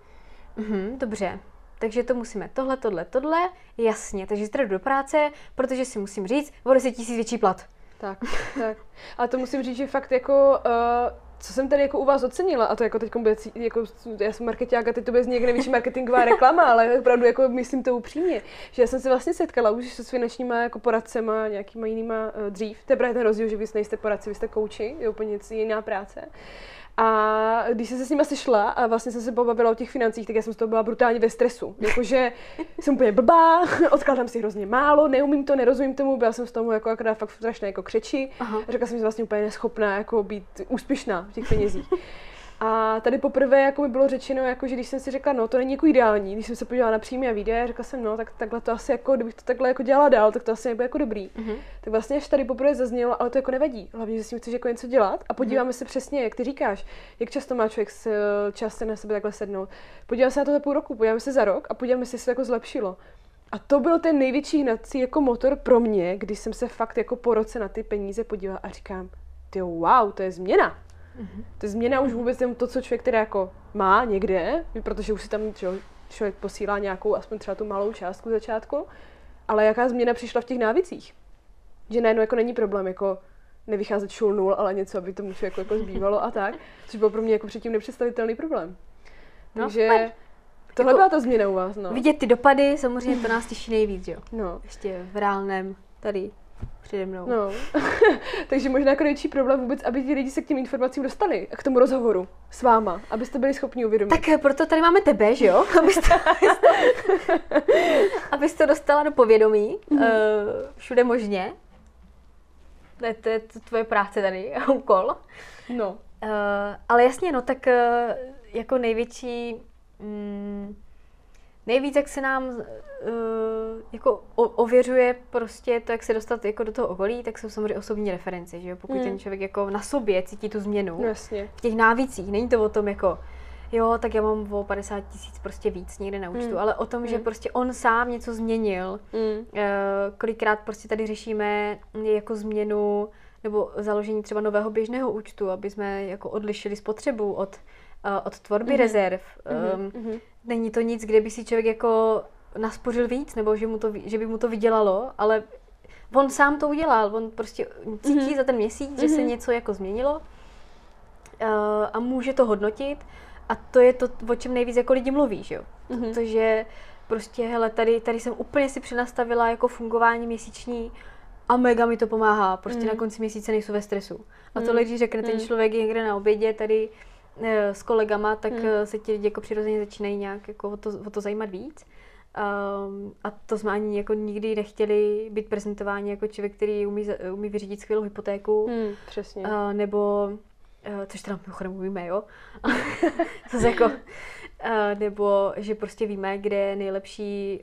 Mhm, dobře, takže to musíme tohle, tohle, tohle, jasně, takže zítra jdu do práce, protože si musím říct, o deset tisíc větší plat. Tak, tak. A to musím říct, že fakt jako, uh, co jsem tady jako u vás ocenila, a to jako teď bude, jako, já jsem markeťák a teď to bude z nějak největší marketingová reklama, ale opravdu jako myslím to upřímně, že já jsem se vlastně setkala už s finančníma jako poradcema, nějakýma jinýma uh, dřív, to je právě ten rozdíl, že vy nejste poradci, vy jste kouči, je úplně jiná práce. A když jsem se s nima sešla a vlastně jsem se pobavila o těch financích, tak já jsem z toho byla brutálně ve stresu. Jakože jsem úplně blbá, odkládám si hrozně málo, neumím to, nerozumím tomu, byla jsem z toho jako akorát fakt strašné jako křeči. Aha. A řekla jsem, že vlastně úplně neschopná jako být úspěšná v těch penězích. A tady poprvé jako mi bylo řečeno, jako, že když jsem si řekla, no to není jako ideální, když jsem se podívala na příjmy a výdaje, řekla jsem, no tak takhle to asi jako, kdybych to takhle jako dělala dál, tak to asi nebude jako dobrý. Mm-hmm. Tak vlastně až tady poprvé zaznělo, ale to jako nevadí, hlavně, že si chceš jako něco dělat a podíváme mm-hmm. se přesně, jak ty říkáš, jak často má člověk s, čas se na sebe takhle sednout. Podíváme se na to za půl roku, podíváme se za rok a podíváme se, jestli se to jako zlepšilo. A to byl ten největší hnací jako motor pro mě, když jsem se fakt jako po roce na ty peníze podívala a říkám, tyjo, wow, to je změna. Mm-hmm. To je změna už vůbec to, co člověk teda jako má někde, protože už si tam člověk posílá nějakou, aspoň třeba tu malou částku začátku, ale jaká změna přišla v těch návicích. Že najednou jako není problém jako nevycházet šul nul, ale něco, aby tomu člověku jako zbývalo a tak, což bylo pro mě jako předtím nepředstavitelný problém. Takže no, tohle jako byla ta změna u vás. No. Vidět ty dopady, samozřejmě to nás těší nejvíc, jo? No. Ještě v reálném tady přede mnou. No. Takže možná jako největší problém vůbec, aby ti lidi se k těm informacím dostali a k tomu rozhovoru s váma, abyste byli schopni uvědomit. Tak proto tady máme tebe, že jo? Abyste, abyste, abyste dostala do povědomí mm. uh, všude možně. To je, to je tvoje práce tady, úkol. No. Uh, ale jasně, no tak uh, jako největší, mm, nejvíc, jak se nám uh, jako o, ověřuje prostě to, jak se dostat jako do toho okolí, tak jsou samozřejmě osobní reference, že jo? Pokud mm. ten člověk jako na sobě cítí tu změnu, no, jasně. v těch návících, není to o tom jako, jo, tak já mám o padesát tisíc prostě víc někde na účtu, mm. ale o tom, mm. že prostě on sám něco změnil, mm. kolikrát prostě tady řešíme jako změnu nebo založení třeba nového běžného účtu, aby jsme jako odlišili spotřebu od, od tvorby mm. rezerv. Mm. Um, není to nic, kde by si člověk jako naspořil víc, nebo že, mu to, že by mu to vydělalo, ale on sám to udělal, on prostě cítí mm. za ten měsíc, mm. že se něco jako změnilo uh, a může to hodnotit. A to je to, o čem nejvíc jako lidi mluví, že jo? Mm-hmm. To, že prostě, hele, tady, tady jsem úplně si přenastavila jako fungování měsíční a mega mi to pomáhá, prostě mm. na konci měsíce nejsou ve stresu. A tohle, když řekne ten člověk někde na obědě tady e, s kolegama, tak mm. se ti lidi jako přirozeně začínají nějak jako o to, o to zajímat víc. Um, a to jsme ani jako nikdy nechtěli být prezentováni jako člověk, který umí, umí vyřídit skvělou hypotéku. Mm, přesně. Uh, nebo... což teda mimochodem umíme, jo? Zase jako, nebo že prostě víme, kde je nejlepší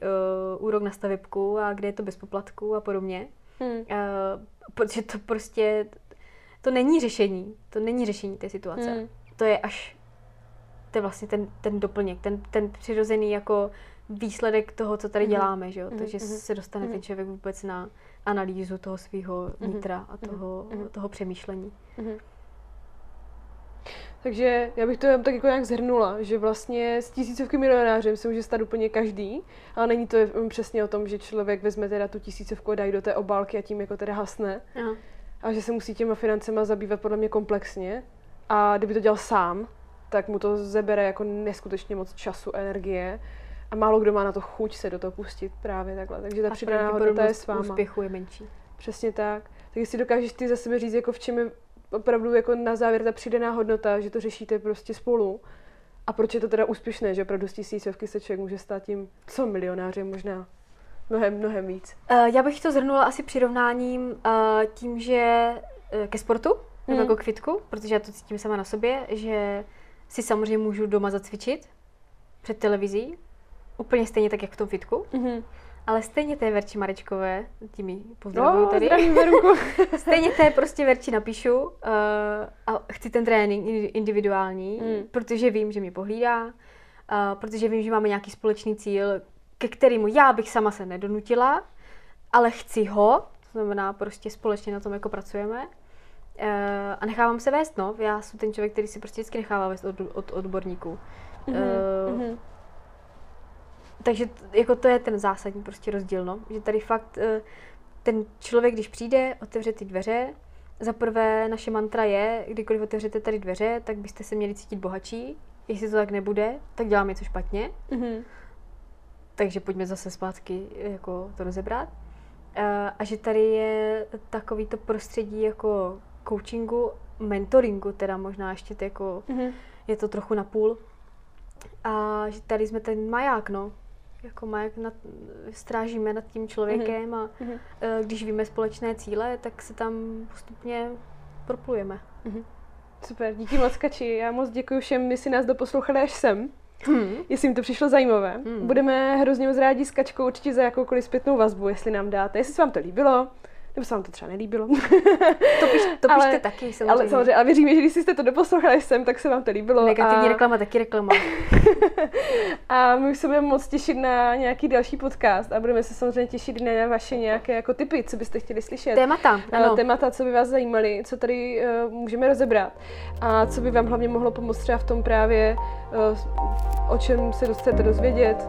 uh, úrok na stavebku a kde je to bez poplatku a podobně. Hmm. Uh, protože to prostě, to není řešení, to není řešení té situace. Hmm. To je až, to je vlastně ten, ten doplněk, ten, ten přirozený jako výsledek toho, co tady děláme, že jo? Hmm. Takže hmm. se dostane hmm. ten člověk vůbec na analýzu toho svého vnitra hmm. a toho, hmm. toho přemýšlení. Hmm. Takže já bych to tak jako nějak zhrnula, že vlastně s tisícovky milionářem se může stát úplně každý, ale není to přesně o tom, že člověk vezme teda tu tisícovku a dají do té obálky a tím jako teda hasne. Aha. A že se musí těma financema zabývat podle mě komplexně a kdyby to dělal sám, tak mu to zabere jako neskutečně moc času, energie a málo kdo má na to chuť se do toho pustit právě takhle, takže ta přidaná hodnota je s váma. A úspěchu je menší. Přesně tak. Takže si dokážeš ty za sebe říct, jako v čem je opravdu jako na závěr ta přidaná hodnota, že to řešíte prostě spolu. A proč je to teda úspěšné, že opravdu z tisícovky se člověk může stát tím, co milionářem možná mnohem, mnohem víc. Já bych to zhrnula asi přirovnáním tím, že ke sportu, nebo jako k fitku, protože já to cítím sama na sobě, že si samozřejmě můžu doma zacvičit před televizí, úplně stejně tak, jak v tom fitku. Mm-hmm. Ale stejně té Verči Marečkové, tím ji pozdravuju no, tady, stejně té prostě Verči napíšu uh, a chci ten trénink individuální, mm. protože vím, že mě pohlídá, uh, protože vím, že máme nějaký společný cíl, ke kterému já bych sama se nedonutila, ale chci ho, to znamená prostě společně na tom jako pracujeme uh, a nechávám se vést, no, já jsem ten člověk, který si prostě vždycky nechává vést od, od odborníků. Mm-hmm. Uh, mm-hmm. Takže jako to je ten zásadní prostě rozdíl, no. Že tady fakt ten člověk, když přijde, otevře ty dveře. Za prvé naše mantra je, kdykoliv otevřete tady dveře, tak byste se měli cítit bohatší. Jestli to tak nebude, tak děláme něco špatně. Mm-hmm. Takže pojďme zase zpátky jako to rozebrat. A že tady je takový to prostředí jako coachingu, mentoringu, teda možná ještě to jako, mm-hmm. je to trochu napůl. A že tady jsme ten maják, no. Jako jak nad, strážíme nad tím člověkem mm-hmm. a mm-hmm. když víme společné cíle, tak se tam postupně proplujeme. Mm-hmm. Super, díky moc, Kači. Já moc děkuji všem, jestli nás doposlouchali až sem, mm. jestli jim to přišlo zajímavé. Mm. Budeme hrozně moc rádi s Kačkou určitě za jakoukoliv zpětnou vazbu, jestli nám dáte, jestli se vám to líbilo. Nebo se vám to třeba nelíbilo. To, piš, to ale, pište taky, samozřejmě. Ale, samozřejmě, ale věříme, že když jste to doposlouchali sem, tak se vám to líbilo. Negativní a... reklama, taky reklama. A my se budeme moc těšit na nějaký další podcast a budeme se samozřejmě těšit na vaše nějaké jako tipy, co byste chtěli slyšet. Témata, ano. Témata, co by vás zajímaly, co tady uh, můžeme rozebrat a co by vám hlavně mohlo pomoct třeba v tom právě, uh, o čem se chcete dozvědět,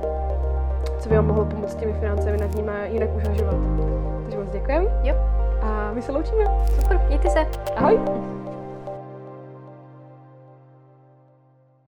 co by vám mohlo pomoct těmi financemi nad nimi jinak uvažovat. Takže moc děkujeme. Jo. A my se loučíme. Super, mějte se. Ahoj.